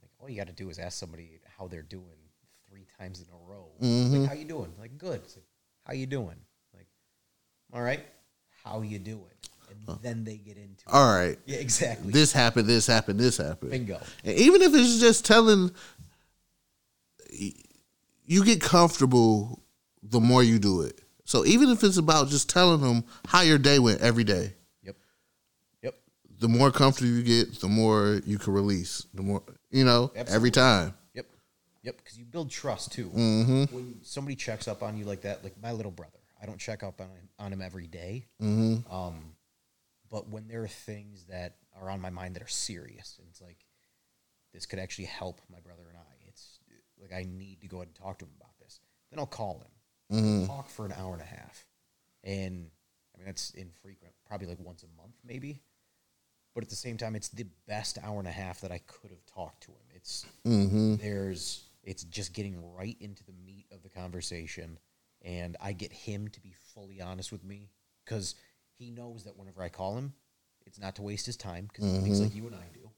like, all you got to do is ask somebody how they're doing three times in a row. Mm-hmm. Like, how you doing? Like, good. It's like, how you doing? Like, all right. How you doing? And then they get into all it. All right. Yeah, exactly. This happened, this happened, this happened. Bingo. And even if it's just telling, you get comfortable the more you do it. So even if it's about just telling them how your day went every day. Yep. Yep. The more comfortable you get, the more you can release. The more, you know, absolutely. Every time. Yep. Yep. Because you build trust too. Mm-hmm. When somebody checks up on you like that, like my little brother, I don't check up on him, on him every day. Mm-hmm. Um, But when there are things that are on my mind that are serious, and it's like, this could actually help my brother and I. It's like, I need to go ahead and talk to him about this. Then I'll call him. Mm-hmm. Talk for an hour and a half. And, I mean, that's infrequent, probably like once a month maybe. But at the same time, it's the best hour and a half that I could have talked to him. It's mm-hmm. there's it's just getting right into the meat of the conversation. And I get him to be fully honest with me, because he knows that whenever I call him, it's not to waste his time, because mm-hmm. he thinks like you and I do.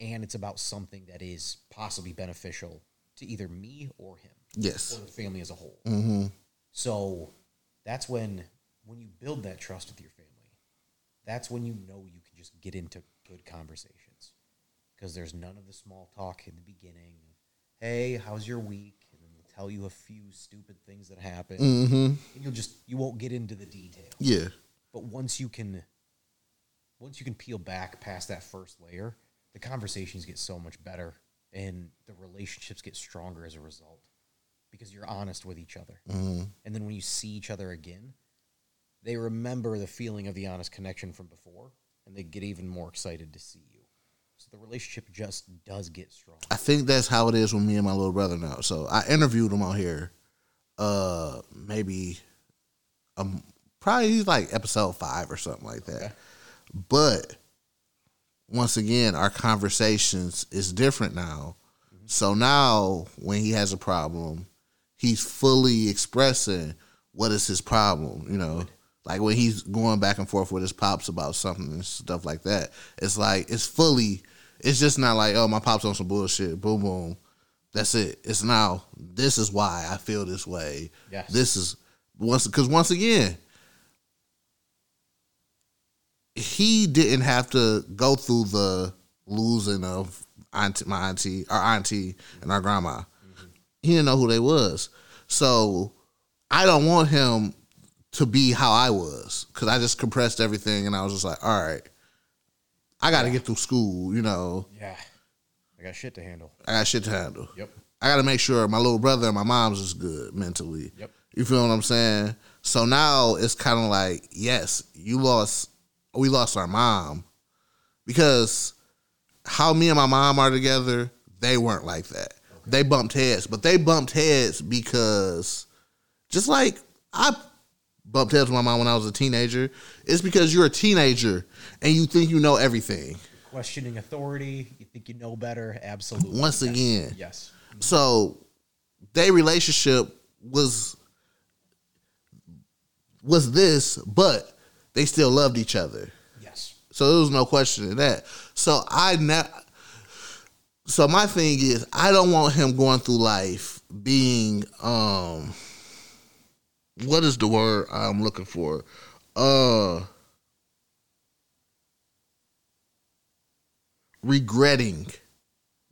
And it's about something that is possibly beneficial to either me or him. Yes. Or the family as a whole. Mm-hmm. So that's when, when you build that trust with your family, that's when you know you can just get into good conversations. Because there's none of the small talk in the beginning. Hey, how's your week? Tell you a few stupid things that happen. Mm-hmm. And you'll just you won't get into the details. Yeah. But once you can, once you can peel back past that first layer, the conversations get so much better, and the relationships get stronger as a result, because you're honest with each other. Mm-hmm. And then when you see each other again, they remember the feeling of the honest connection from before, and they get even more excited to see you. So the relationship just does get strong. I think that's how it is with me and my little brother now. So I interviewed him out here, uh, maybe, um, probably like episode five or something like that. Okay. But once again, our conversations is different now. Mm-hmm. So now when he has a problem, he's fully expressing what is his problem, you know. Good. Like when he's going back and forth with his pops about something and stuff like that, it's like, it's fully, it's just not like, oh, my pops on some bullshit, boom, boom, that's it. It's now, this is why I feel this way. Yes. This is, once because once again, he didn't have to go through the losing of auntie, my auntie, our auntie mm-hmm. and our grandma. Mm-hmm. He didn't know who they was. So I don't want him to be how I was, because I just compressed everything, and I was just like, all right, I got to yeah. get through school, you know. Yeah. I got shit to handle. I got shit to handle. Yep. I got to make sure my little brother and my mom's is good mentally. Yep. You feel what I'm saying? So now it's kind of like, yes, you lost, we lost our mom, because how me and my mom are together, they weren't like that. Okay. They bumped heads, but they bumped heads because just like I bumped heads with my mom when I was a teenager. It's because you're a teenager and you think you know everything. Questioning authority. You think you know better. Absolutely. Once yes. again. Yes. So their relationship was was this, but they still loved each other. Yes. So there was no question in that. So I ne- So my thing is, I don't want him going through life being um what is the word I'm looking for? Uh regretting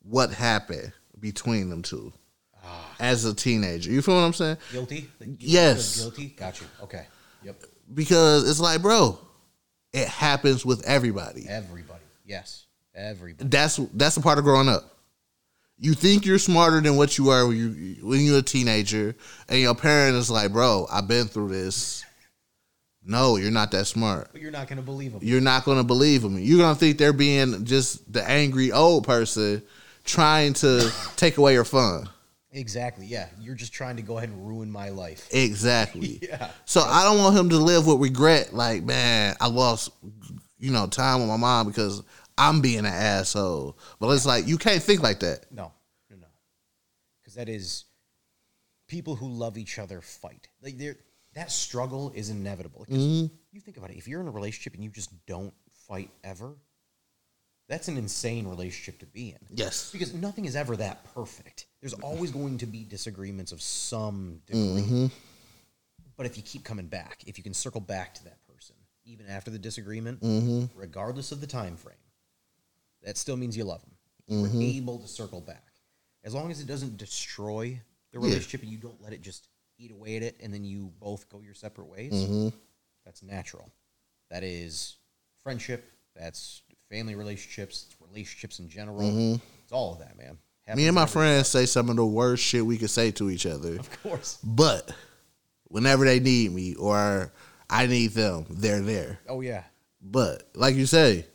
what happened between them two ah. as a teenager. You feel what I'm saying? Guilty? You yes. Guilty? Got you. Okay. Yep. Because it's like, bro, it happens with everybody. Everybody. Yes. Everybody. That's that's the part of growing up. You think you're smarter than what you are when, you, when you're a teenager, and your parent is like, bro, I've been through this. No, you're not that smart. But you're not going to believe them. You're not going to believe them. You're going to think they're being just the angry old person trying to take away your fun. Exactly, yeah. You're just trying to go ahead and ruin my life. Exactly. Yeah. So I don't want him to live with regret. Like, man, I lost, you know, time with my mom because I'm being an asshole. But it's like, you can't think like that. No, no, no. Because that is, people who love each other fight. Like, they're... That struggle is inevitable. Mm-hmm. You think about it. If you're in a relationship and you just don't fight ever, that's an insane relationship to be in. Yes. Because nothing is ever that perfect. There's always going to be disagreements of some degree. Mm-hmm. But if you keep coming back, if you can circle back to that person, even after the disagreement, mm-hmm. regardless of the time frame, that still means you love them. You're mm-hmm. able to circle back. As long as it doesn't destroy the relationship yeah. and you don't let it just... eat away at it, and then you both go your separate ways, mm-hmm. that's natural. That is friendship. That's family relationships. It's relationships in general. Mm-hmm. It's all of that, man. Happens Me and my friends day. say some of the worst shit we could say to each other. Of course. But whenever they need me or I need them, they're there. Oh, yeah. But like you say,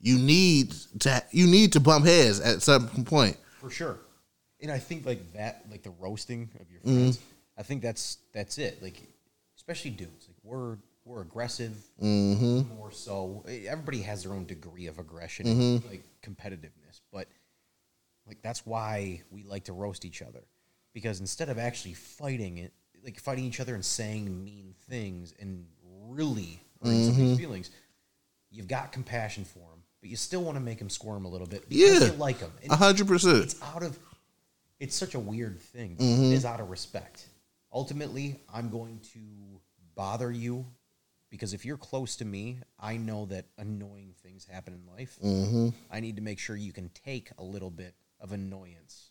you need to, you need to bump heads at some point. For sure. And I think like that, like the roasting of your friends, mm-hmm. I think that's that's it. Like, especially dudes, like we're we're aggressive, mm-hmm. more so. Everybody has their own degree of aggression, mm-hmm. and, like competitiveness. But like that's why we like to roast each other, because instead of actually fighting it, like fighting each other and saying mean things and really hurting mm-hmm. somebody's feelings, you've got compassion for them, but you still want to make them squirm a little bit because yeah. you like them. A hundred percent. It's out of. It's such a weird thing. Mm-hmm. It is out of respect. Ultimately, I'm going to bother you because if you're close to me, I know that annoying things happen in life. Mm-hmm. I need to make sure you can take a little bit of annoyance,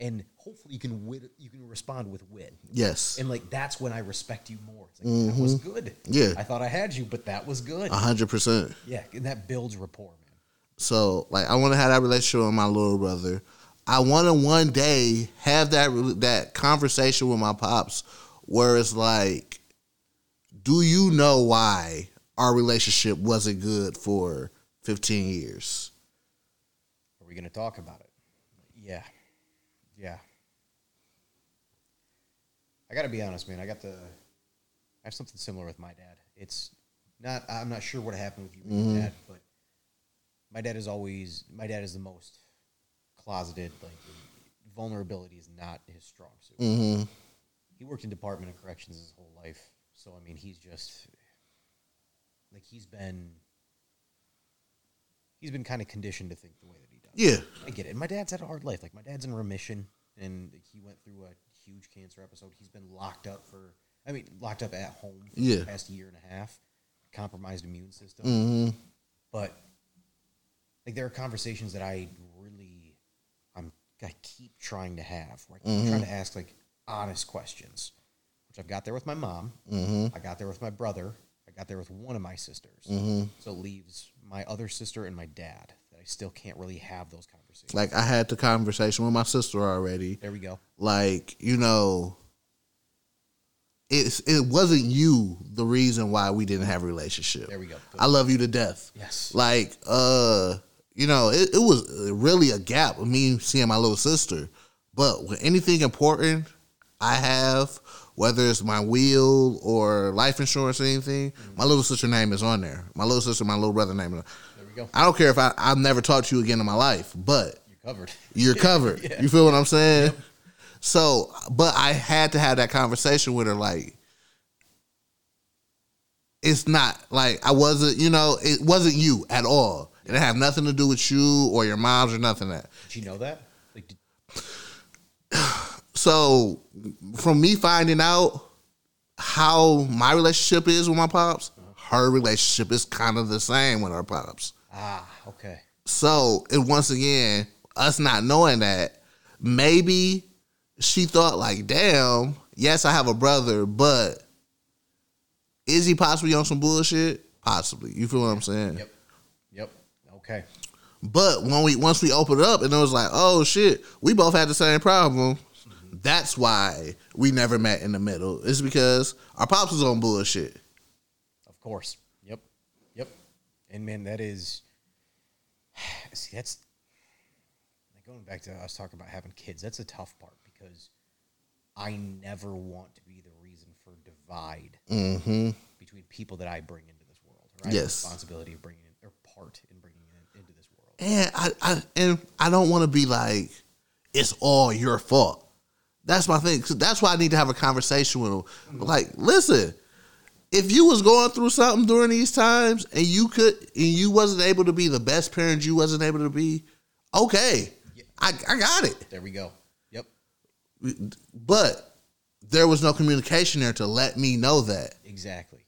and hopefully you can wit- you can respond with wit. Yes, and like that's when I respect you more. It's like mm-hmm. that was good. Yeah, I thought I had you, but that was good. A hundred percent. Yeah, and that builds rapport, man. So like, I want to have that relationship with my little brother. I want to one day have that that conversation with my pops where it's like, do you know why our relationship wasn't good for fifteen years? Are we going to talk about it? Yeah. Yeah. I got to be honest, man. I got the, I have something similar with my dad. It's not, I'm not sure what happened with you and mm-hmm. dad, but my dad is always, my dad is the most closeted, like vulnerability is not his strong suit. Mm-hmm. He worked in Department of Corrections his whole life, so I mean, he's just like he's been he's been kind of conditioned to think the way that he does. Yeah, I get it. And my dad's had a hard life. Like my dad's in remission, and he went through a huge cancer episode. He's been locked up for, I mean, locked up at home for yeah. the past year and a half. Compromised immune system, mm-hmm. but like there are conversations that I. I keep trying to have. Where I keep mm-hmm. trying to ask like honest questions, which I've got there with my mom. Mm-hmm. I got there with my brother. I got there with one of my sisters. Mm-hmm. So it leaves my other sister and my dad that I still can't really have those conversations. Like I had the conversation with my sister already. There we go. Like, you know, it's, it wasn't you the reason why we didn't have a relationship. There we go. Good. I love you to death. Yes. Like, uh... You know, it, it was really a gap of me seeing my little sister. But with anything important I have whether it's my wheel or life insurance or anything, mm-hmm. my little sister's name is on there. My little sister, my little brother's name is on there. There we go. I don't care if I, I've never talked to you again in my life, but you're covered. You're covered. Yeah. You feel what I'm saying? Yep. So, but I had to have that conversation with her, like, it's not, like, I wasn't, you know, it wasn't you at all. It didn't have nothing to do with you or your mom's or nothing like that. Did you know that? Like, did... So, from me finding out how my relationship is with my pops, her relationship is kind of the same with her pops. Ah, okay. So, and once again, us not knowing that, maybe she thought, like, damn, yes, I have a brother, but... is he possibly on some bullshit? Possibly. You feel what I'm saying? Yep. Yep. Okay. But when we once we opened up and it was like, oh shit, we both had the same problem. Mm-hmm. That's why we never met in the middle. It's because our pops was on bullshit. Of course. Yep. Yep. And man, that is. See, that's going back to us talking about having kids. That's a tough part because I never want to be the reason for divide. Mm-hmm. Between people that I bring into this world, right? Yes, responsibility of bringing in, or part in bringing in, into this world. And I, I and I don't want to be like it's all your fault. That's my thing. That's why I need to have a conversation with them. Like, listen, if you was going through something during these times and you could and you wasn't able to be the best parent, you wasn't able to be. Okay, yeah. I I got it. There we go. Yep. But. There was no communication there to let me know that. Exactly.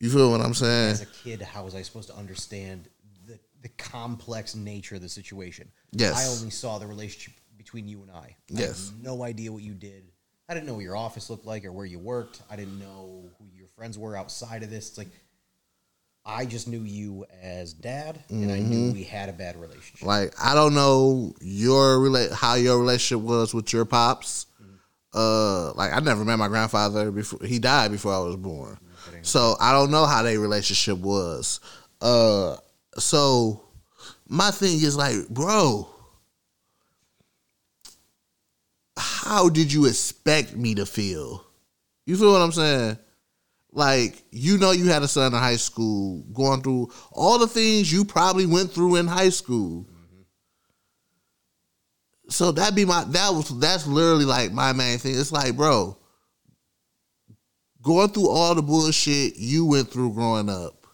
You feel what I'm saying? As a kid, how was I supposed to understand the, the complex nature of the situation? Yes. I only saw the relationship between you and I. Yes. I had no idea what you did. I didn't know what your office looked like or where you worked. I didn't know who your friends were outside of this. It's like, I just knew you as dad, and mm-hmm. I knew we had a bad relationship. Like, I don't know your rela- how your relationship was with your pops. Uh, like I never met my grandfather before he died before I was born, so I don't know how their relationship was. Uh, so my thing is like, bro, how did you expect me to feel? You feel what I'm saying? Like you know, you had a son in high school going through all the things you probably went through in high school. So that be my that was that's literally like my main thing. It's like, bro, going through all the bullshit you went through growing up,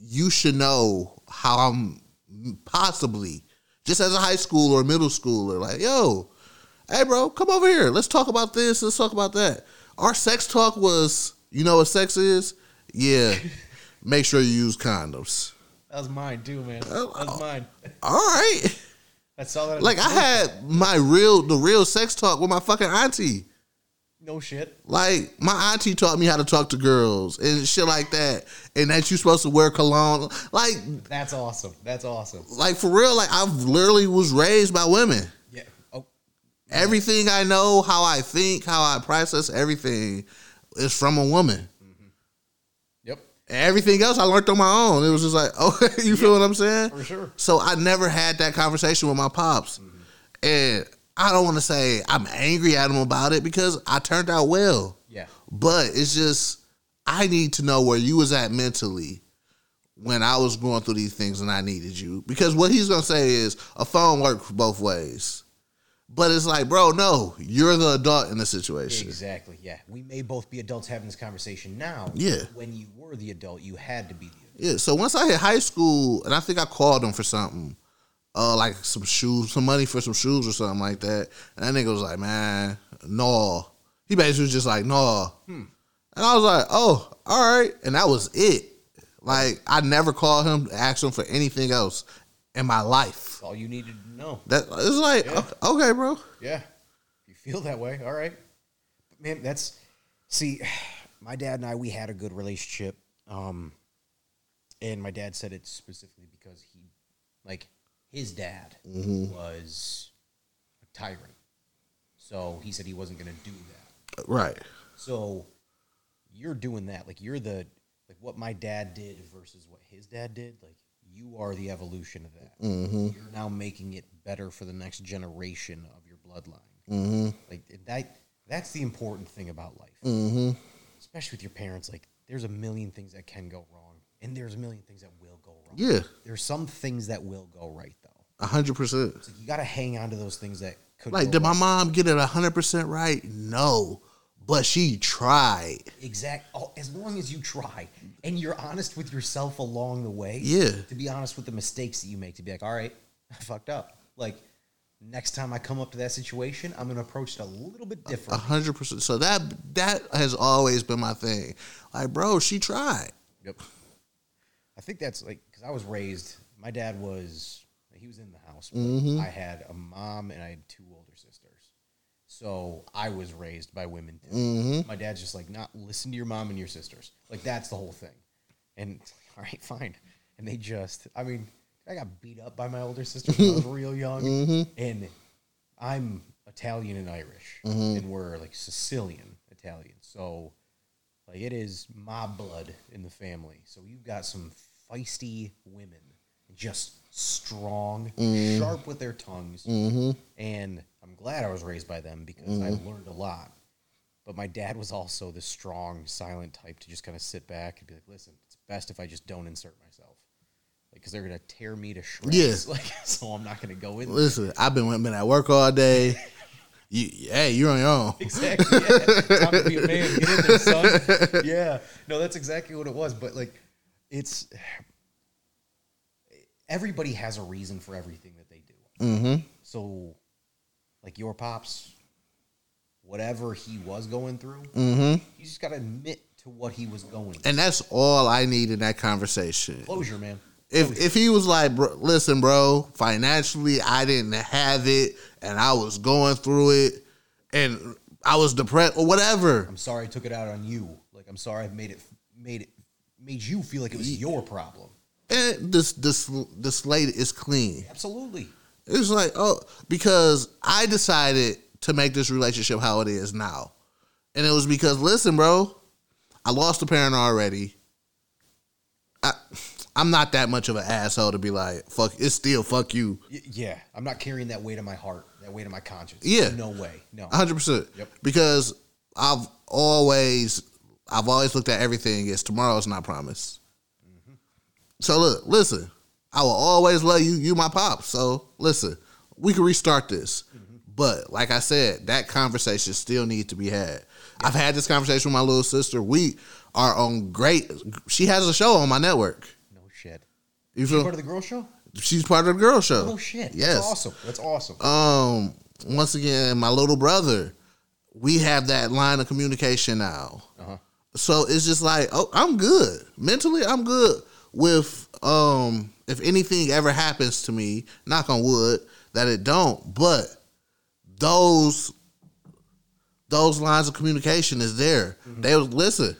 you should know how I'm possibly just as a high schooler or middle schooler, like, yo, hey bro, come over here. Let's talk about this. Let's talk about that. Our sex talk was, you know what sex is? Yeah. Make sure you use condoms. That was mine too, man. That was mine. All right. That's all that I like I had my real the real sex talk with my fucking auntie. No shit. Like my auntie taught me how to talk to girls and shit like that. And that you supposed to wear cologne. Like that's awesome. That's awesome. Like for real, like I literally was raised by women. Yeah. Oh. Yeah. Everything I know, how I think, how I process everything is from a woman. Mm-hmm. Yep. Everything else I learned on my own. It was just like, oh, you feel yeah, what I'm saying? For sure. So I never had that conversation with my pops. Mm-hmm. And I don't want to say I'm angry at him about it because I turned out well. Yeah. But it's just, I need to know where you was at mentally when I was going through these things and I needed you. Because what he's going to say is, a phone works both ways. But it's like, bro, no, you're the adult in the situation. Exactly, yeah. We may both be adults having this conversation now. Yeah. When you were the adult, you had to be the adult. Yeah, so once I hit high school, and I think I called him for something, uh, like some shoes, some money for some shoes or something like that. And that nigga was like, man, no. He basically was just like, no. Hmm. And I was like, oh, all right. And that was it. Like, I never called him to ask him for anything else in my life. That's all you needed to know. That it's like yeah. Okay, bro. Yeah, you feel that way. All right, but man. That's see, my dad and I we had a good relationship, um, and my dad said it specifically because he, like, his dad mm-hmm. was a tyrant, so he said he wasn't going to do that. Right. So you're doing that, like you're the like what my dad did versus what his dad did, like. You are the evolution of that. Mm-hmm. You're now making it better for the next generation of your bloodline. Mm-hmm. Like that, That's the important thing about life. Mm-hmm. Especially with your parents. Like, there's a million things that can go wrong, and there's a million things that will go wrong. Yeah. There's some things that will go right, though. A hundred percent. So you got to hang on to those things that could like, go did wrong. My mom get it a hundred percent right? No. But she tried. Exactly. Oh, as long as you try and you're honest with yourself along the way. Yeah. To be honest with the mistakes that you make. To be like, all right, I fucked up. Like, next time I come up to that situation, I'm going to approach it a little bit different. A hundred percent. So that that has always been my thing. Like, bro, she tried. Yep. I think that's like, because I was raised, my dad was, he was in the house. But mm-hmm. I had a mom and I had two older sisters. So I was raised by women too. Mm-hmm. My dad's just like, not listen to your mom and your sisters. Like, that's the whole thing. And it's like, all right, fine. And they just, I mean, I got beat up by my older sister when I was real young. Mm-hmm. And I'm Italian and Irish. Mm-hmm. And we're like Sicilian Italian. So like, it is mob blood in the family. So you've got some feisty women, just strong, mm-hmm. sharp with their tongues. Mm-hmm. And I'm glad I was raised by them because mm-hmm. I learned a lot. But my dad was also the strong, silent type to just kind of sit back and be like, listen, it's best if I just don't insert myself. Like, because they're going to tear me to shreds. Yeah. Like, so I'm not going to go in there. Listen, I've been, been at work all day. you, hey, you're on your own. Exactly. Yeah. Time to be a man. Get in there, son. Yeah. No, that's exactly what it was. But, like, it's... Everybody has a reason for everything that they do. Mm-hmm. So, like, your pops, whatever he was going through, mm-hmm. you just got to admit to what he was going through. And that's all I need in that conversation. Closure, man. Closure. If if he was like, bro, listen, bro, financially I didn't have it, and I was going through it, and I was depressed or whatever. I'm sorry I took it out on you. Like, I'm sorry I made it made it made you feel like it was your problem. And this this the slate is clean. Absolutely. It's like, oh, because I decided to make this relationship how it is now. And it was because, listen, bro, I lost a parent already. I, I'm not that much of an asshole to be like, fuck, it's still fuck you. Y- yeah. I'm not carrying that weight of my heart, that weight of my conscience. Yeah. No way. No. one hundred percent. Yep. Because I've always, I've always looked at everything as tomorrow's not promised. So, look, listen, I will always love you. You my pops. So, listen, we can restart this. Mm-hmm. But, like I said, that conversation still needs to be had. Yeah. I've had this conversation with my little sister. We are on great... She has a show on my network. No shit. You feel, she's part of the girl show? She's part of the girl show. Oh, shit. Yes. That's awesome. That's awesome. Um, once again, my little brother, we have that line of communication now. Uh-huh. So, it's just like, oh, I'm good. Mentally, I'm good. With um, if anything ever happens to me, knock on wood, that it don't. But those those lines of communication is there. Mm-hmm. They was listen.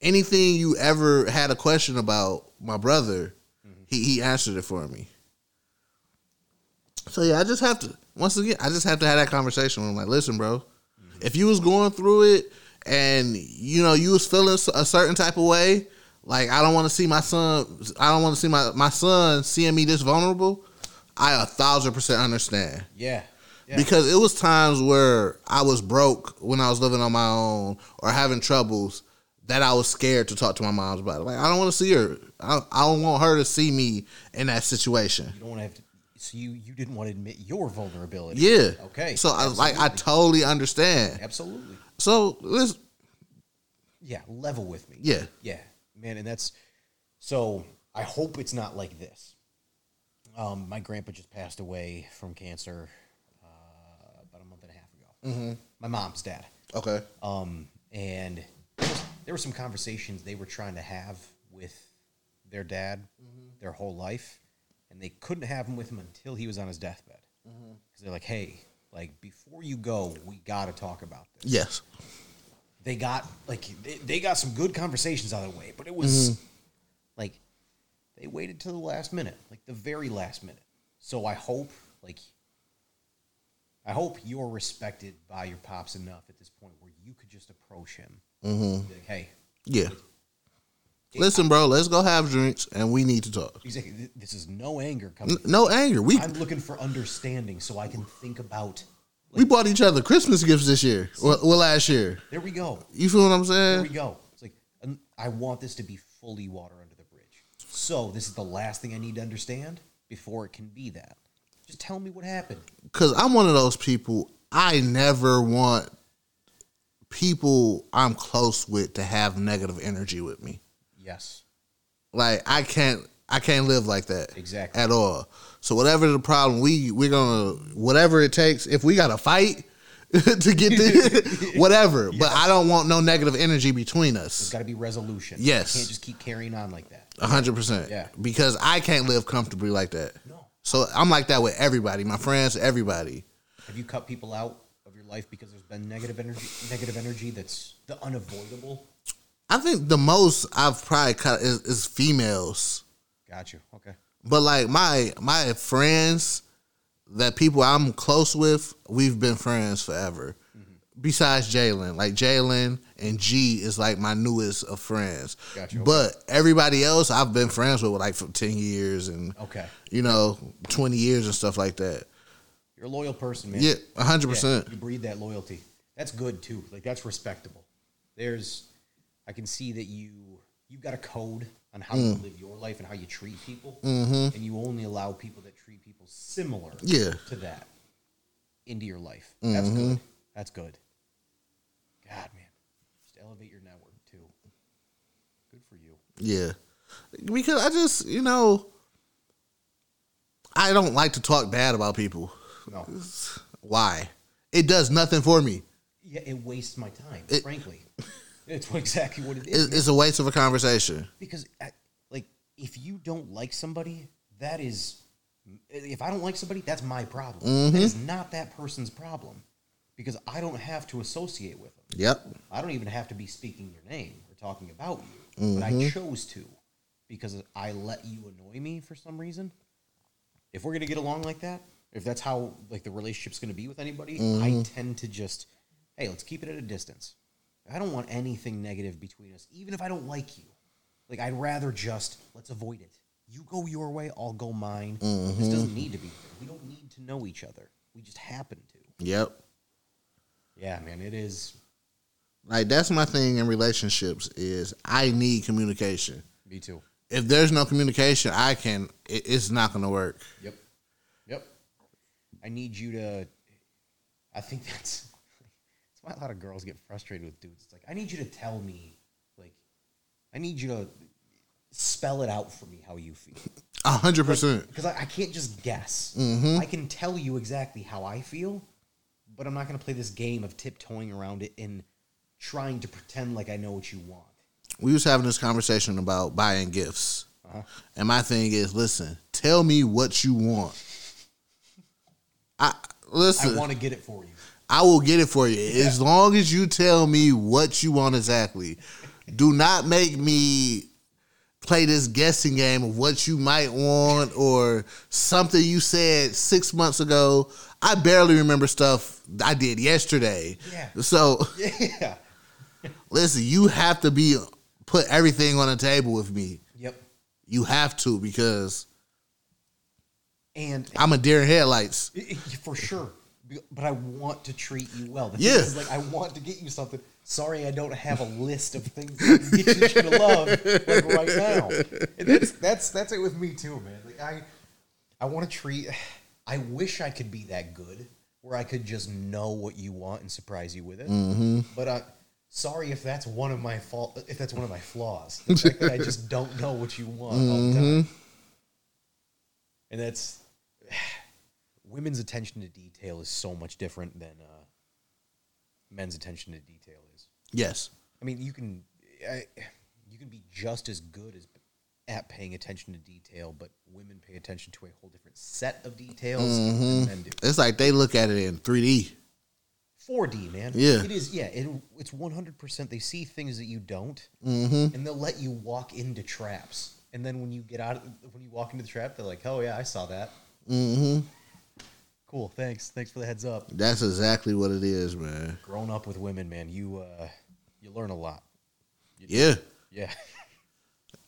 Anything you ever had a question about my brother, mm-hmm. he he answered it for me. So yeah, I just have to once again, I just have to have that conversation with him. Like, listen, bro, mm-hmm. if you was going through it and you know you was feeling a certain type of way. Like, I don't want to see my son, I don't want to see my, my son seeing me this vulnerable. I a thousand percent understand. Yeah. yeah. Because it was times where I was broke when I was living on my own or having troubles that I was scared to talk to my mom about it. Like, I don't want to see her. I, I don't want her to see me in that situation. You don't want to have to, so you, you didn't want to admit your vulnerability. Yeah. Okay. So, I, like, I totally understand. Absolutely. So, let's. Yeah, level with me. Yeah. Yeah. Man, and that's, so I hope it's not like this. Um, my grandpa just passed away from cancer uh, about a month and a half ago. Mm-hmm. My mom's dad. Okay. Um, and there, was, there were some conversations they were trying to have with their dad mm-hmm. their whole life, and they couldn't have them with him until he was on his deathbed. Because mm-hmm. they're like, hey, like, before you go, we got to talk about this. Yes. They got like they, they got some good conversations out of the way, but it was mm-hmm. like they waited till the last minute, like the very last minute. So I hope like I hope you're respected by your pops enough at this point where you could just approach him. Mm-hmm. Like, hey, yeah, like, hey, listen, bro, let's go have drinks and we need to talk. Exactly. This is no anger coming. No, no anger. We. I'm looking for understanding so I can think about. We bought each other Christmas gifts this year or, or last year. There we go. You feel what I'm saying? There we go. It's like, I want this to be fully water under the bridge. So this is the last thing I need to understand before it can be that. Just tell me what happened. Because I'm one of those people, I never want people I'm close with to have negative energy with me. Yes. Like, I can't, I can't live like that. Exactly. At all. So whatever the problem, we, we're going to, whatever it takes, if we got to fight to get the, whatever. Yes. But I don't want no negative energy between us. There's got to be resolution. Yes. You can't just keep carrying on like that. one hundred percent. Yeah. Because I can't live comfortably like that. No. So I'm like that with everybody, my friends, everybody. Have you cut people out of your life because there's been negative energy, negative energy that's the unavoidable? I think the most I've probably cut is, is females. Got you. Okay. But like my my friends, that people I'm close with, we've been friends forever. Mm-hmm. Besides Jalen, like Jalen and G is like my newest of friends. Got you. Okay. But everybody else I've been friends with like for ten years and okay, you know, twenty years and stuff like that. You're a loyal person, man. Yeah, a hundred percent. You breed that loyalty. That's good too. Like that's respectable. There's, I can see that you you've got a code on how mm. you live your life and how you treat people, mm-hmm. and you only allow people that treat people similar yeah. to that into your life. Mm-hmm. That's good. That's good. God, man, just elevate your network too. Good for you. Yeah, because I just you know, I don't like to talk bad about people. No. Why? It does nothing for me. Yeah, it wastes my time. It, frankly. It's exactly what it is. It's a waste of a conversation. Because, I, like, if you don't like somebody, that is... If I don't like somebody, that's my problem. Mm-hmm. That is not that person's problem. Because I don't have to associate with them. Yep. I don't even have to be speaking your name or talking about you. Mm-hmm. But I chose to. Because I let you annoy me for some reason. If we're going to get along like that, if that's how like the relationship's going to be with anybody, mm-hmm. I tend to just, hey, let's keep it at a distance. I don't want anything negative between us, even if I don't like you. Like, I'd rather just, let's avoid it. You go your way, I'll go mine. Mm-hmm. This doesn't need to be. We don't need to know each other. We just happen to. Yep. Yeah, man, it is. Like, that's my thing in relationships is I need communication. Me too. If there's no communication, I can, it, it's not going to work. Yep. Yep. I need you to, I think that's. A lot of girls get frustrated with dudes. It's like, I need you to tell me, like, I need you to spell it out for me how you feel. A hundred percent. Because I can't just guess. Mm-hmm. I can tell you exactly how I feel, but I'm not going to play this game of tiptoeing around it and trying to pretend like I know what you want. We was having this conversation about buying gifts. Uh-huh. And my thing is, listen, tell me what you want. I listen. I want to get it for you. I will get it for you yeah. as long as you tell me what you want exactly. Do not make me play this guessing game of what you might want or something you said six months ago. I barely remember stuff I did yesterday. Yeah. So, yeah. Listen, you have to be put everything on the table with me. Yep. You have to because and, and I'm a deer in headlights. For sure. But I want to treat you well. The yeah. thing is, like, I want to get you something. Sorry, I don't have a list of things that you get you to love like, right now. And that's that's that's it with me too, man. Like I, I want to treat. I wish I could be that good where I could just know what you want and surprise you with it. Mm-hmm. But I, sorry if that's one of my fault. If that's one of my flaws, the fact that I just don't know what you want mm-hmm. all the time. And that's. Women's attention to detail is so much different than uh, men's attention to detail is. Yes, I mean you can I, you can be just as good as at paying attention to detail, but women pay attention to a whole different set of details mm-hmm. than men do. It's like they look at it in three D, four D, man. Yeah, it is. Yeah, it, it's one hundred percent. They see things that you don't, mm-hmm. and they'll let you walk into traps. And then when you get out, of, when you walk into the trap, they're like, "Oh yeah, I saw that." Mm-hmm. Cool, thanks. Thanks for the heads up. That's exactly what it is, man. Growing up with women, man, you uh, you learn a lot. You yeah. Do. Yeah.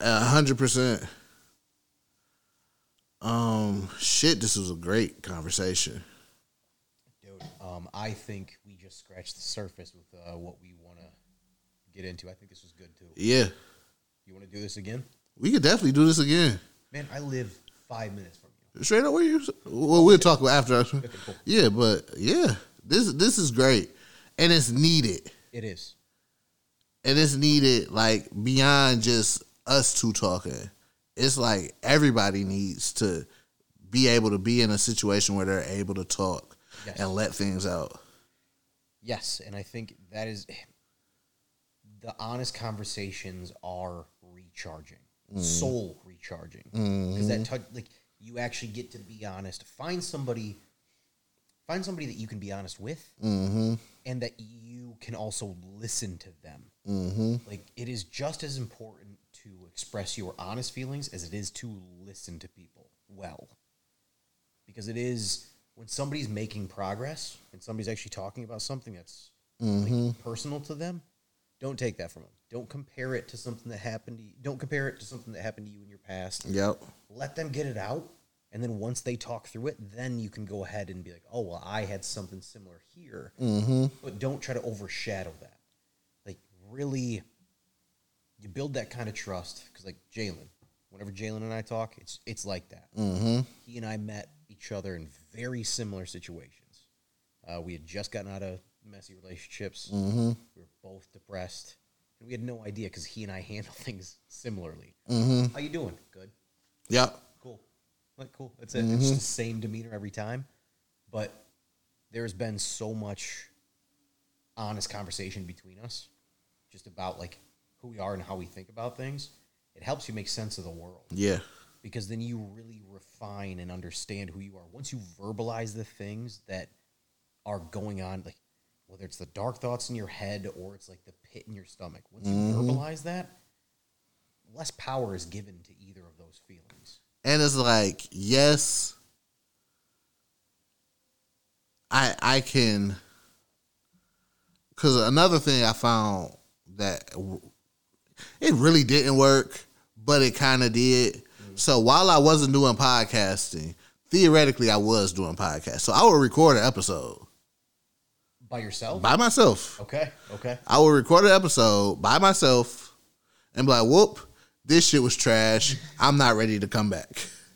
A hundred percent. Um, shit, this was a great conversation. Dude, Um, I think we just scratched the surface with uh, what we want to get into. I think this was good, too. Yeah. You want to do this again? We could definitely do this again. Man, I live five minutes from you. Straight up where you... Well, we'll talk about after. Okay, cool. Yeah, but, yeah. This this is great. And it's needed. It is. And it's needed, like, beyond just us two talking. It's like everybody needs to be able to be in a situation where they're able to talk yes. and let things out. Yes, and I think that is... The honest conversations are recharging. Mm. Soul recharging. Because mm-hmm. that touch, like, you actually get to be honest. Find somebody... Find somebody that you can be honest with mm-hmm. and that you can also listen to them. Mm-hmm. Like, it is just as important to express your honest feelings as it is to listen to people well. Because it is, when somebody's making progress and somebody's actually talking about something that's mm-hmm. like, personal to them, don't take that from them. Don't compare it to something that happened to you. Don't compare it to something that happened to you in your past. Yep. Let them get it out. And then once they talk through it, then you can go ahead and be like, oh, well, I had something similar here. Mm-hmm. But don't try to overshadow that. Like, really, you build that kind of trust. Because, like, Jalen, whenever Jalen and I talk, it's it's like that. Mm-hmm. He and I met each other in very similar situations. Uh, we had just gotten out of messy relationships. Mm-hmm. We were both depressed. And we had no idea because he and I handle things similarly. Mm-hmm. How you doing? Good. Yeah. Like, cool. That's it. Mm-hmm. It's the same demeanor every time. But there's been so much honest conversation between us just about, like, who we are and how we think about things. It helps you make sense of the world. Yeah. Because then you really refine and understand who you are. Once you verbalize the things that are going on, like, whether it's the dark thoughts in your head or it's, like, the pit in your stomach. Once mm-hmm. you verbalize that, less power is given to either of those feelings. And it's like, yes, I I can, because another thing I found that it really didn't work, but it kind of did. Mm-hmm. So while I wasn't doing podcasting, theoretically I was doing podcasts. So I would record an episode. By yourself? By myself. Okay, okay. I would record an episode by myself and be like, whoop. This shit was trash. I'm not ready to come back.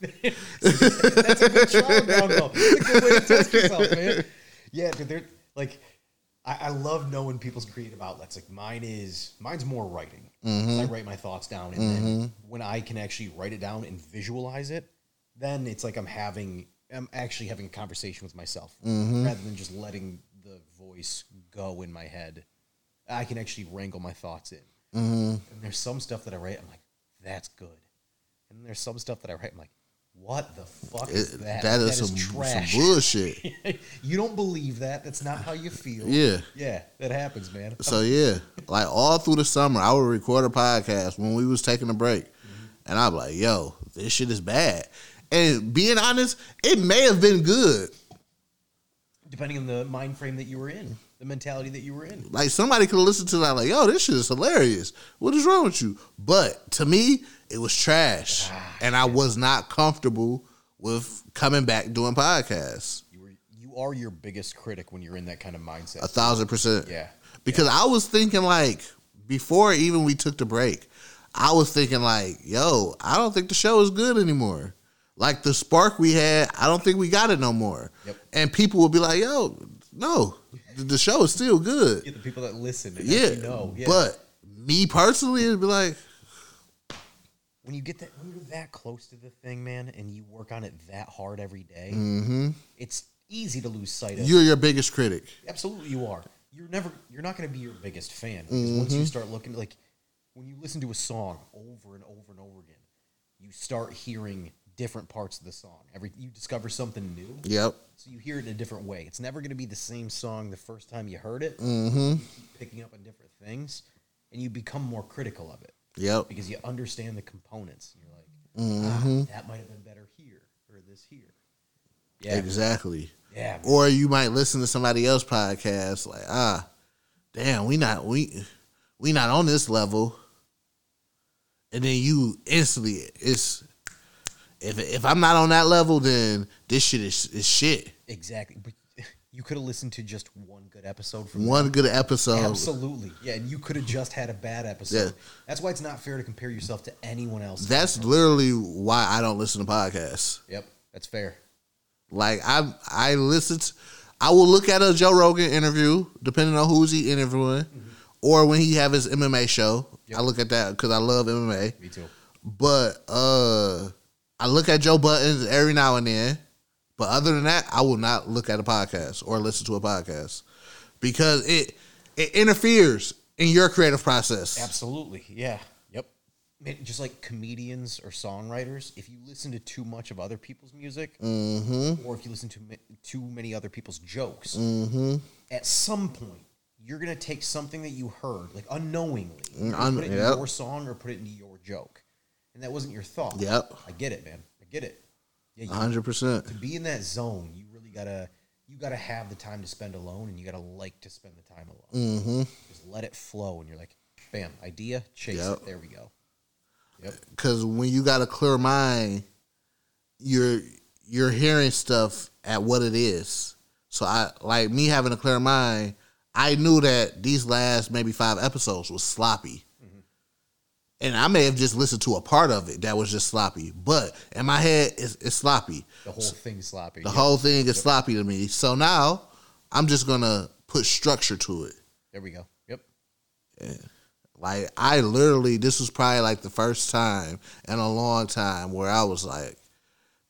That's a good trial ground, though. That's a good way to test yourself, man. Yeah, dude, they're, like, I, I love knowing people's creative outlets. Like, mine is, mine's more writing. Mm-hmm. I write my thoughts down, and mm-hmm. then when I can actually write it down and visualize it, then it's like I'm having, I'm actually having a conversation with myself, mm-hmm. rather than just letting the voice go in my head. I can actually wrangle my thoughts in. Mm-hmm. And there's some stuff that I write, I'm like, that's good. And there's some stuff that I write, I'm like, what the fuck is it, that? That is, that is some, trash. Some bullshit. You don't believe that. That's not how you feel. Yeah. Yeah, that happens, man. So, yeah, like all through the summer, I would record a podcast when we was taking a break. Mm-hmm. And I'm like, yo, this shit is bad. And being honest, it may have been good. Depending on the mind frame that you were in. The mentality that you were in. Like, somebody could listen to that, like, yo, this shit is hilarious. What is wrong with you? But to me, it was trash. Ah, and I was not comfortable with coming back doing podcasts. You were, you are your biggest critic when you're in that kind of mindset. A thousand percent. Yeah. Because yeah. I was thinking, like, before even we took the break, I was thinking, like, yo, I don't think the show is good anymore. Like, the spark we had, I don't think we got it no more. Yep. And people would be like, yo, no. The show is still good. Yeah, the people that listen. And yeah, know. yeah. But me personally, it'd be like when you get that, when you're that close to the thing, man, and you work on it that hard every day. Mm-hmm. It's easy to lose sight of. You're your biggest critic. Absolutely, you are. You're never. You're not going to be your biggest fan because mm-hmm. once you start looking, like when you listen to a song over and over and over again, you start hearing different parts of the song. Every you discover something new. Yep. So you hear it in a different way. It's never going to be the same song the first time you heard it. Mm-hmm. You keep picking up on different things, and you become more critical of it. Yep. Because you understand the components. You're like, mm-hmm. ah, that might have been better here or this here. Yeah. Exactly. Yeah. Man. Or you might listen to somebody else's podcast, like, ah, damn, we not we we not on this level. And then you instantly it's. If if I'm not on that level, then this shit is, is shit. Exactly. But you could have listened to just one good episode from one them. good episode. Absolutely. Yeah, and you could have just had a bad episode. Yeah. That's why it's not fair to compare yourself to anyone else. That's literally why I don't listen to podcasts. Yep, that's fair. Like I I listen to, I will look at a Joe Rogan interview, depending on who's he interviewing, mm-hmm. or when he have his M M A show. Yep. I look at that because I love M M A. Me too. But uh, I look at Joe Buttons every now and then. But other than that, I will not look at a podcast or listen to a podcast because it it interferes in your creative process. Absolutely. Yeah. Yep. It, just like comedians or songwriters, if you listen to too much of other people's music mm-hmm. or if you listen to ma- too many other people's jokes, mm-hmm. at some point, you're going to take something that you heard, like unknowingly, and Un- put it yep. in your song or put it into your joke. And that wasn't your thought. Yep. I get it, man. I get it. Yeah, one hundred percent. To be in that zone, you really gotta you gotta have the time to spend alone, and you gotta like to spend the time alone. Mm-hmm. Just let it flow, and you're like, bam, idea, chase yep. it. There we go. Yep. Because when you got a clear mind, you're you're hearing stuff at what it is. So I like me having a clear mind. I knew that these last maybe five episodes was sloppy. And I may have just listened to a part of it that was just sloppy. But in my head, it's, it's sloppy. The whole thing's sloppy. The yep. whole thing is yep. sloppy to me. So now, I'm just going to put structure to it. There we go. Yep. Yeah. Like, I literally, this was probably like the first time in a long time where I was like,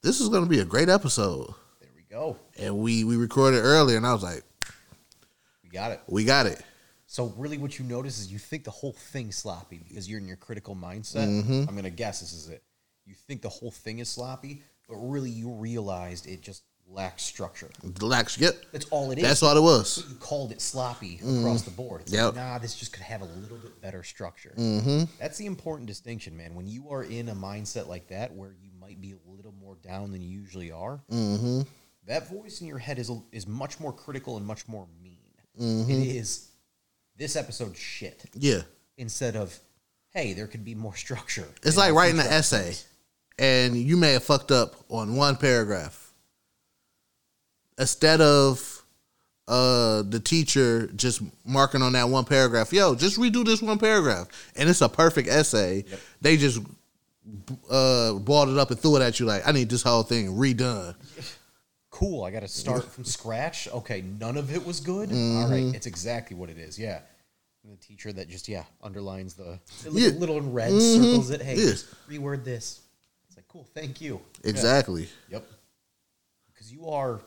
this is going to be a great episode. There we go. And we, we recorded earlier, and I was like. We got it. We got it. So really what you notice is you think the whole thing's sloppy because you're in your critical mindset. Mm-hmm. I'm going to guess this is it. You think the whole thing is sloppy, but really you realized it just lacks structure. It lacks, yep. That's all it is. That's all it was. But you called it sloppy mm. across the board. It's yep. like, nah, this just could have a little bit better structure. Mm-hmm. That's the important distinction, man. When you are in a mindset like that where you might be a little more down than you usually are, mm-hmm. that voice in your head is, is much more critical and much more mean. Mm-hmm. It is... This episode shit. Yeah. Instead of, hey, there could be more structure. It's like writing an essay, and you may have fucked up on one paragraph. Instead of uh, the teacher just marking on that one paragraph, yo, just redo this one paragraph, and it's a perfect essay. Yep. They just uh, balled it up and threw it at you like, I need this whole thing redone. Cool, I got to start from scratch. Okay, none of it was good. Mm-hmm. All right, it's exactly what it is, yeah. And the teacher that just, yeah, underlines the yeah. little in red, mm-hmm. circles it. Hey, yeah. reword this. It's like, cool, thank you. Exactly. Yeah. Yep. Because you are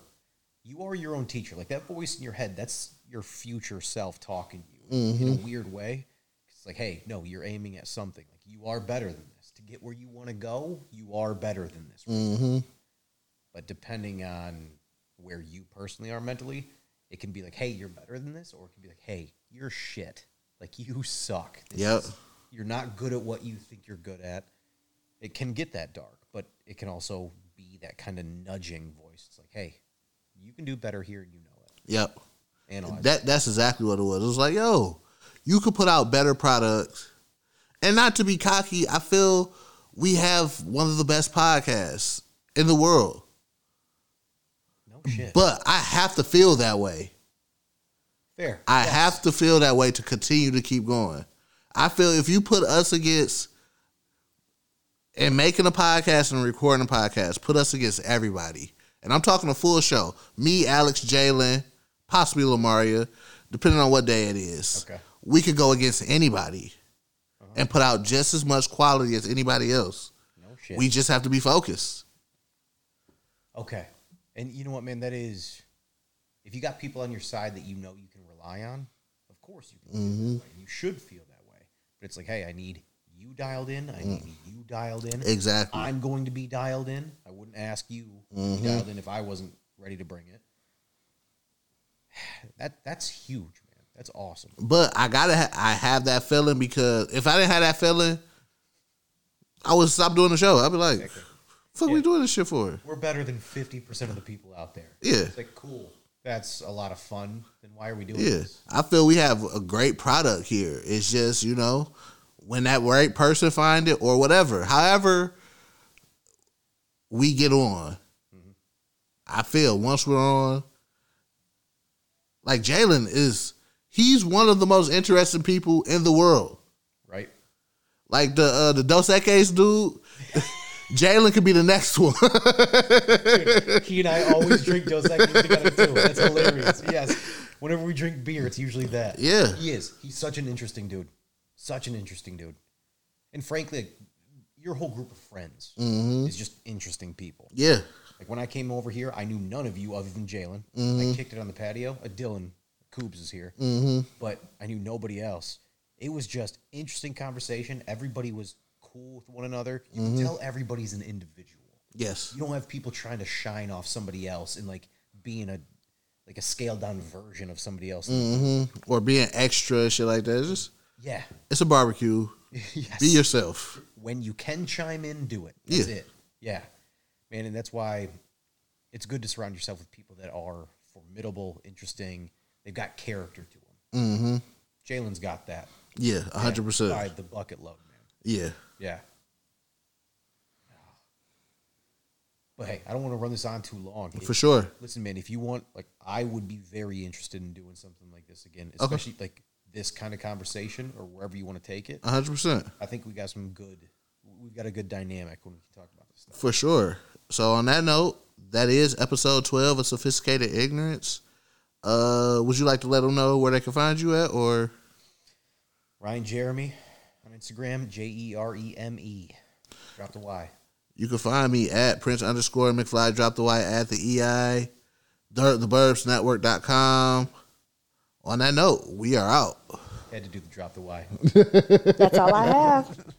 you are your own teacher. Like, that voice in your head, that's your future self talking to you mm-hmm. in a weird way. It's like, hey, no, you're aiming at something. Like, you are better than this. To get where you want to go, you are better than this. Mm-hmm. But depending on where you personally are mentally, it can be like, hey, you're better than this. Or it can be like, hey, you're shit. Like, you suck. This yep. is, you're not good at what you think you're good at. It can get that dark, but it can also be that kind of nudging voice. It's like, hey, you can do better here and you know it. Yep. Analyze that, that's exactly what it was. It was like, yo, you could put out better products. And not to be cocky, I feel we have one of the best podcasts in the world. Shit. But I have to feel that way. Fair. I yes. have to feel that way to continue to keep going. I feel if you put us against and making a podcast and recording a podcast, put us against everybody. And I'm talking a full show. Me, Alex, Jalen, possibly Lamaria, depending on what day it is. Okay. We could go against anybody uh-huh. and put out just as much quality as anybody else. No shit. We just have to be focused. Okay. And you know what, man, that is, if you got people on your side that you know you can rely on, of course you can mm-hmm. feel that way. You should feel that way. But it's like, hey, I need you dialed in. I need mm. you dialed in. Exactly. I'm going to be dialed in. I wouldn't ask you mm-hmm. to be dialed in if I wasn't ready to bring it. That That's huge, man. That's awesome. But I gotta ha- I have that feeling because if I didn't have that feeling, I would stop doing the show. I'd be like... Exactly. What yeah. are we doing this shit for? We're better than fifty percent of the people out there. Yeah. It's like, cool. That's a lot of fun. Then why are we doing yeah. this? I feel we have a great product here. It's just, you know, when that right person find it or whatever. However, we get on. Mm-hmm. I feel once we're on, Like, Jalen is, he's one of the most interesting people in the world. Right. Like, the uh, the Dos Equis dude, Jalen could be the next one. Dude, he and I always drink Dos Equis together, too. That's hilarious. Yes. Whenever we drink beer, it's usually that. Yeah. He is. He's such an interesting dude. Such an interesting dude. And frankly, your whole group of friends mm-hmm. is just interesting people. Yeah. Like, when I came over here, I knew none of you other than Jalen. Mm-hmm. I kicked it on the patio. A Dylan Coops is here. Mm-hmm. But I knew nobody else. It was just interesting conversation. Everybody was cool with one another. You mm-hmm. can tell everybody's an individual. Yes. You don't have people trying to shine off somebody else and, like, being a like a scaled-down version of somebody else. Mm-hmm. Or being extra, shit like that. It's just, yeah. It's a barbecue. Yes. Be yourself. When you can chime in, do it. That's yeah. it. Yeah. Man, and that's why it's good to surround yourself with people that are formidable, interesting. They've got character to them. Mm-hmm. Jalen's got that. Yeah, one hundred percent. By the bucket load, man. Yeah. Yeah. But, hey, I don't want to run this on too long. For if, sure. Listen, man, if you want, like, I would be very interested in doing something like this again, especially, okay. like, this kind of conversation or wherever you want to take it. one hundred percent. I think we got some good, we've got a good dynamic when we can talk about this stuff. For sure. So on that note, that is episode twelve of Sophisticated Ignorance. Uh, would you like to let them know where they can find you at, or? Ryan Jeremy on Instagram, J E R E M E. Drop the Y. You can find me at Prince underscore McFly, drop the Y at the E I, the burbs network dot com. On that note, we are out. Had to do the drop the Y. That's all I have.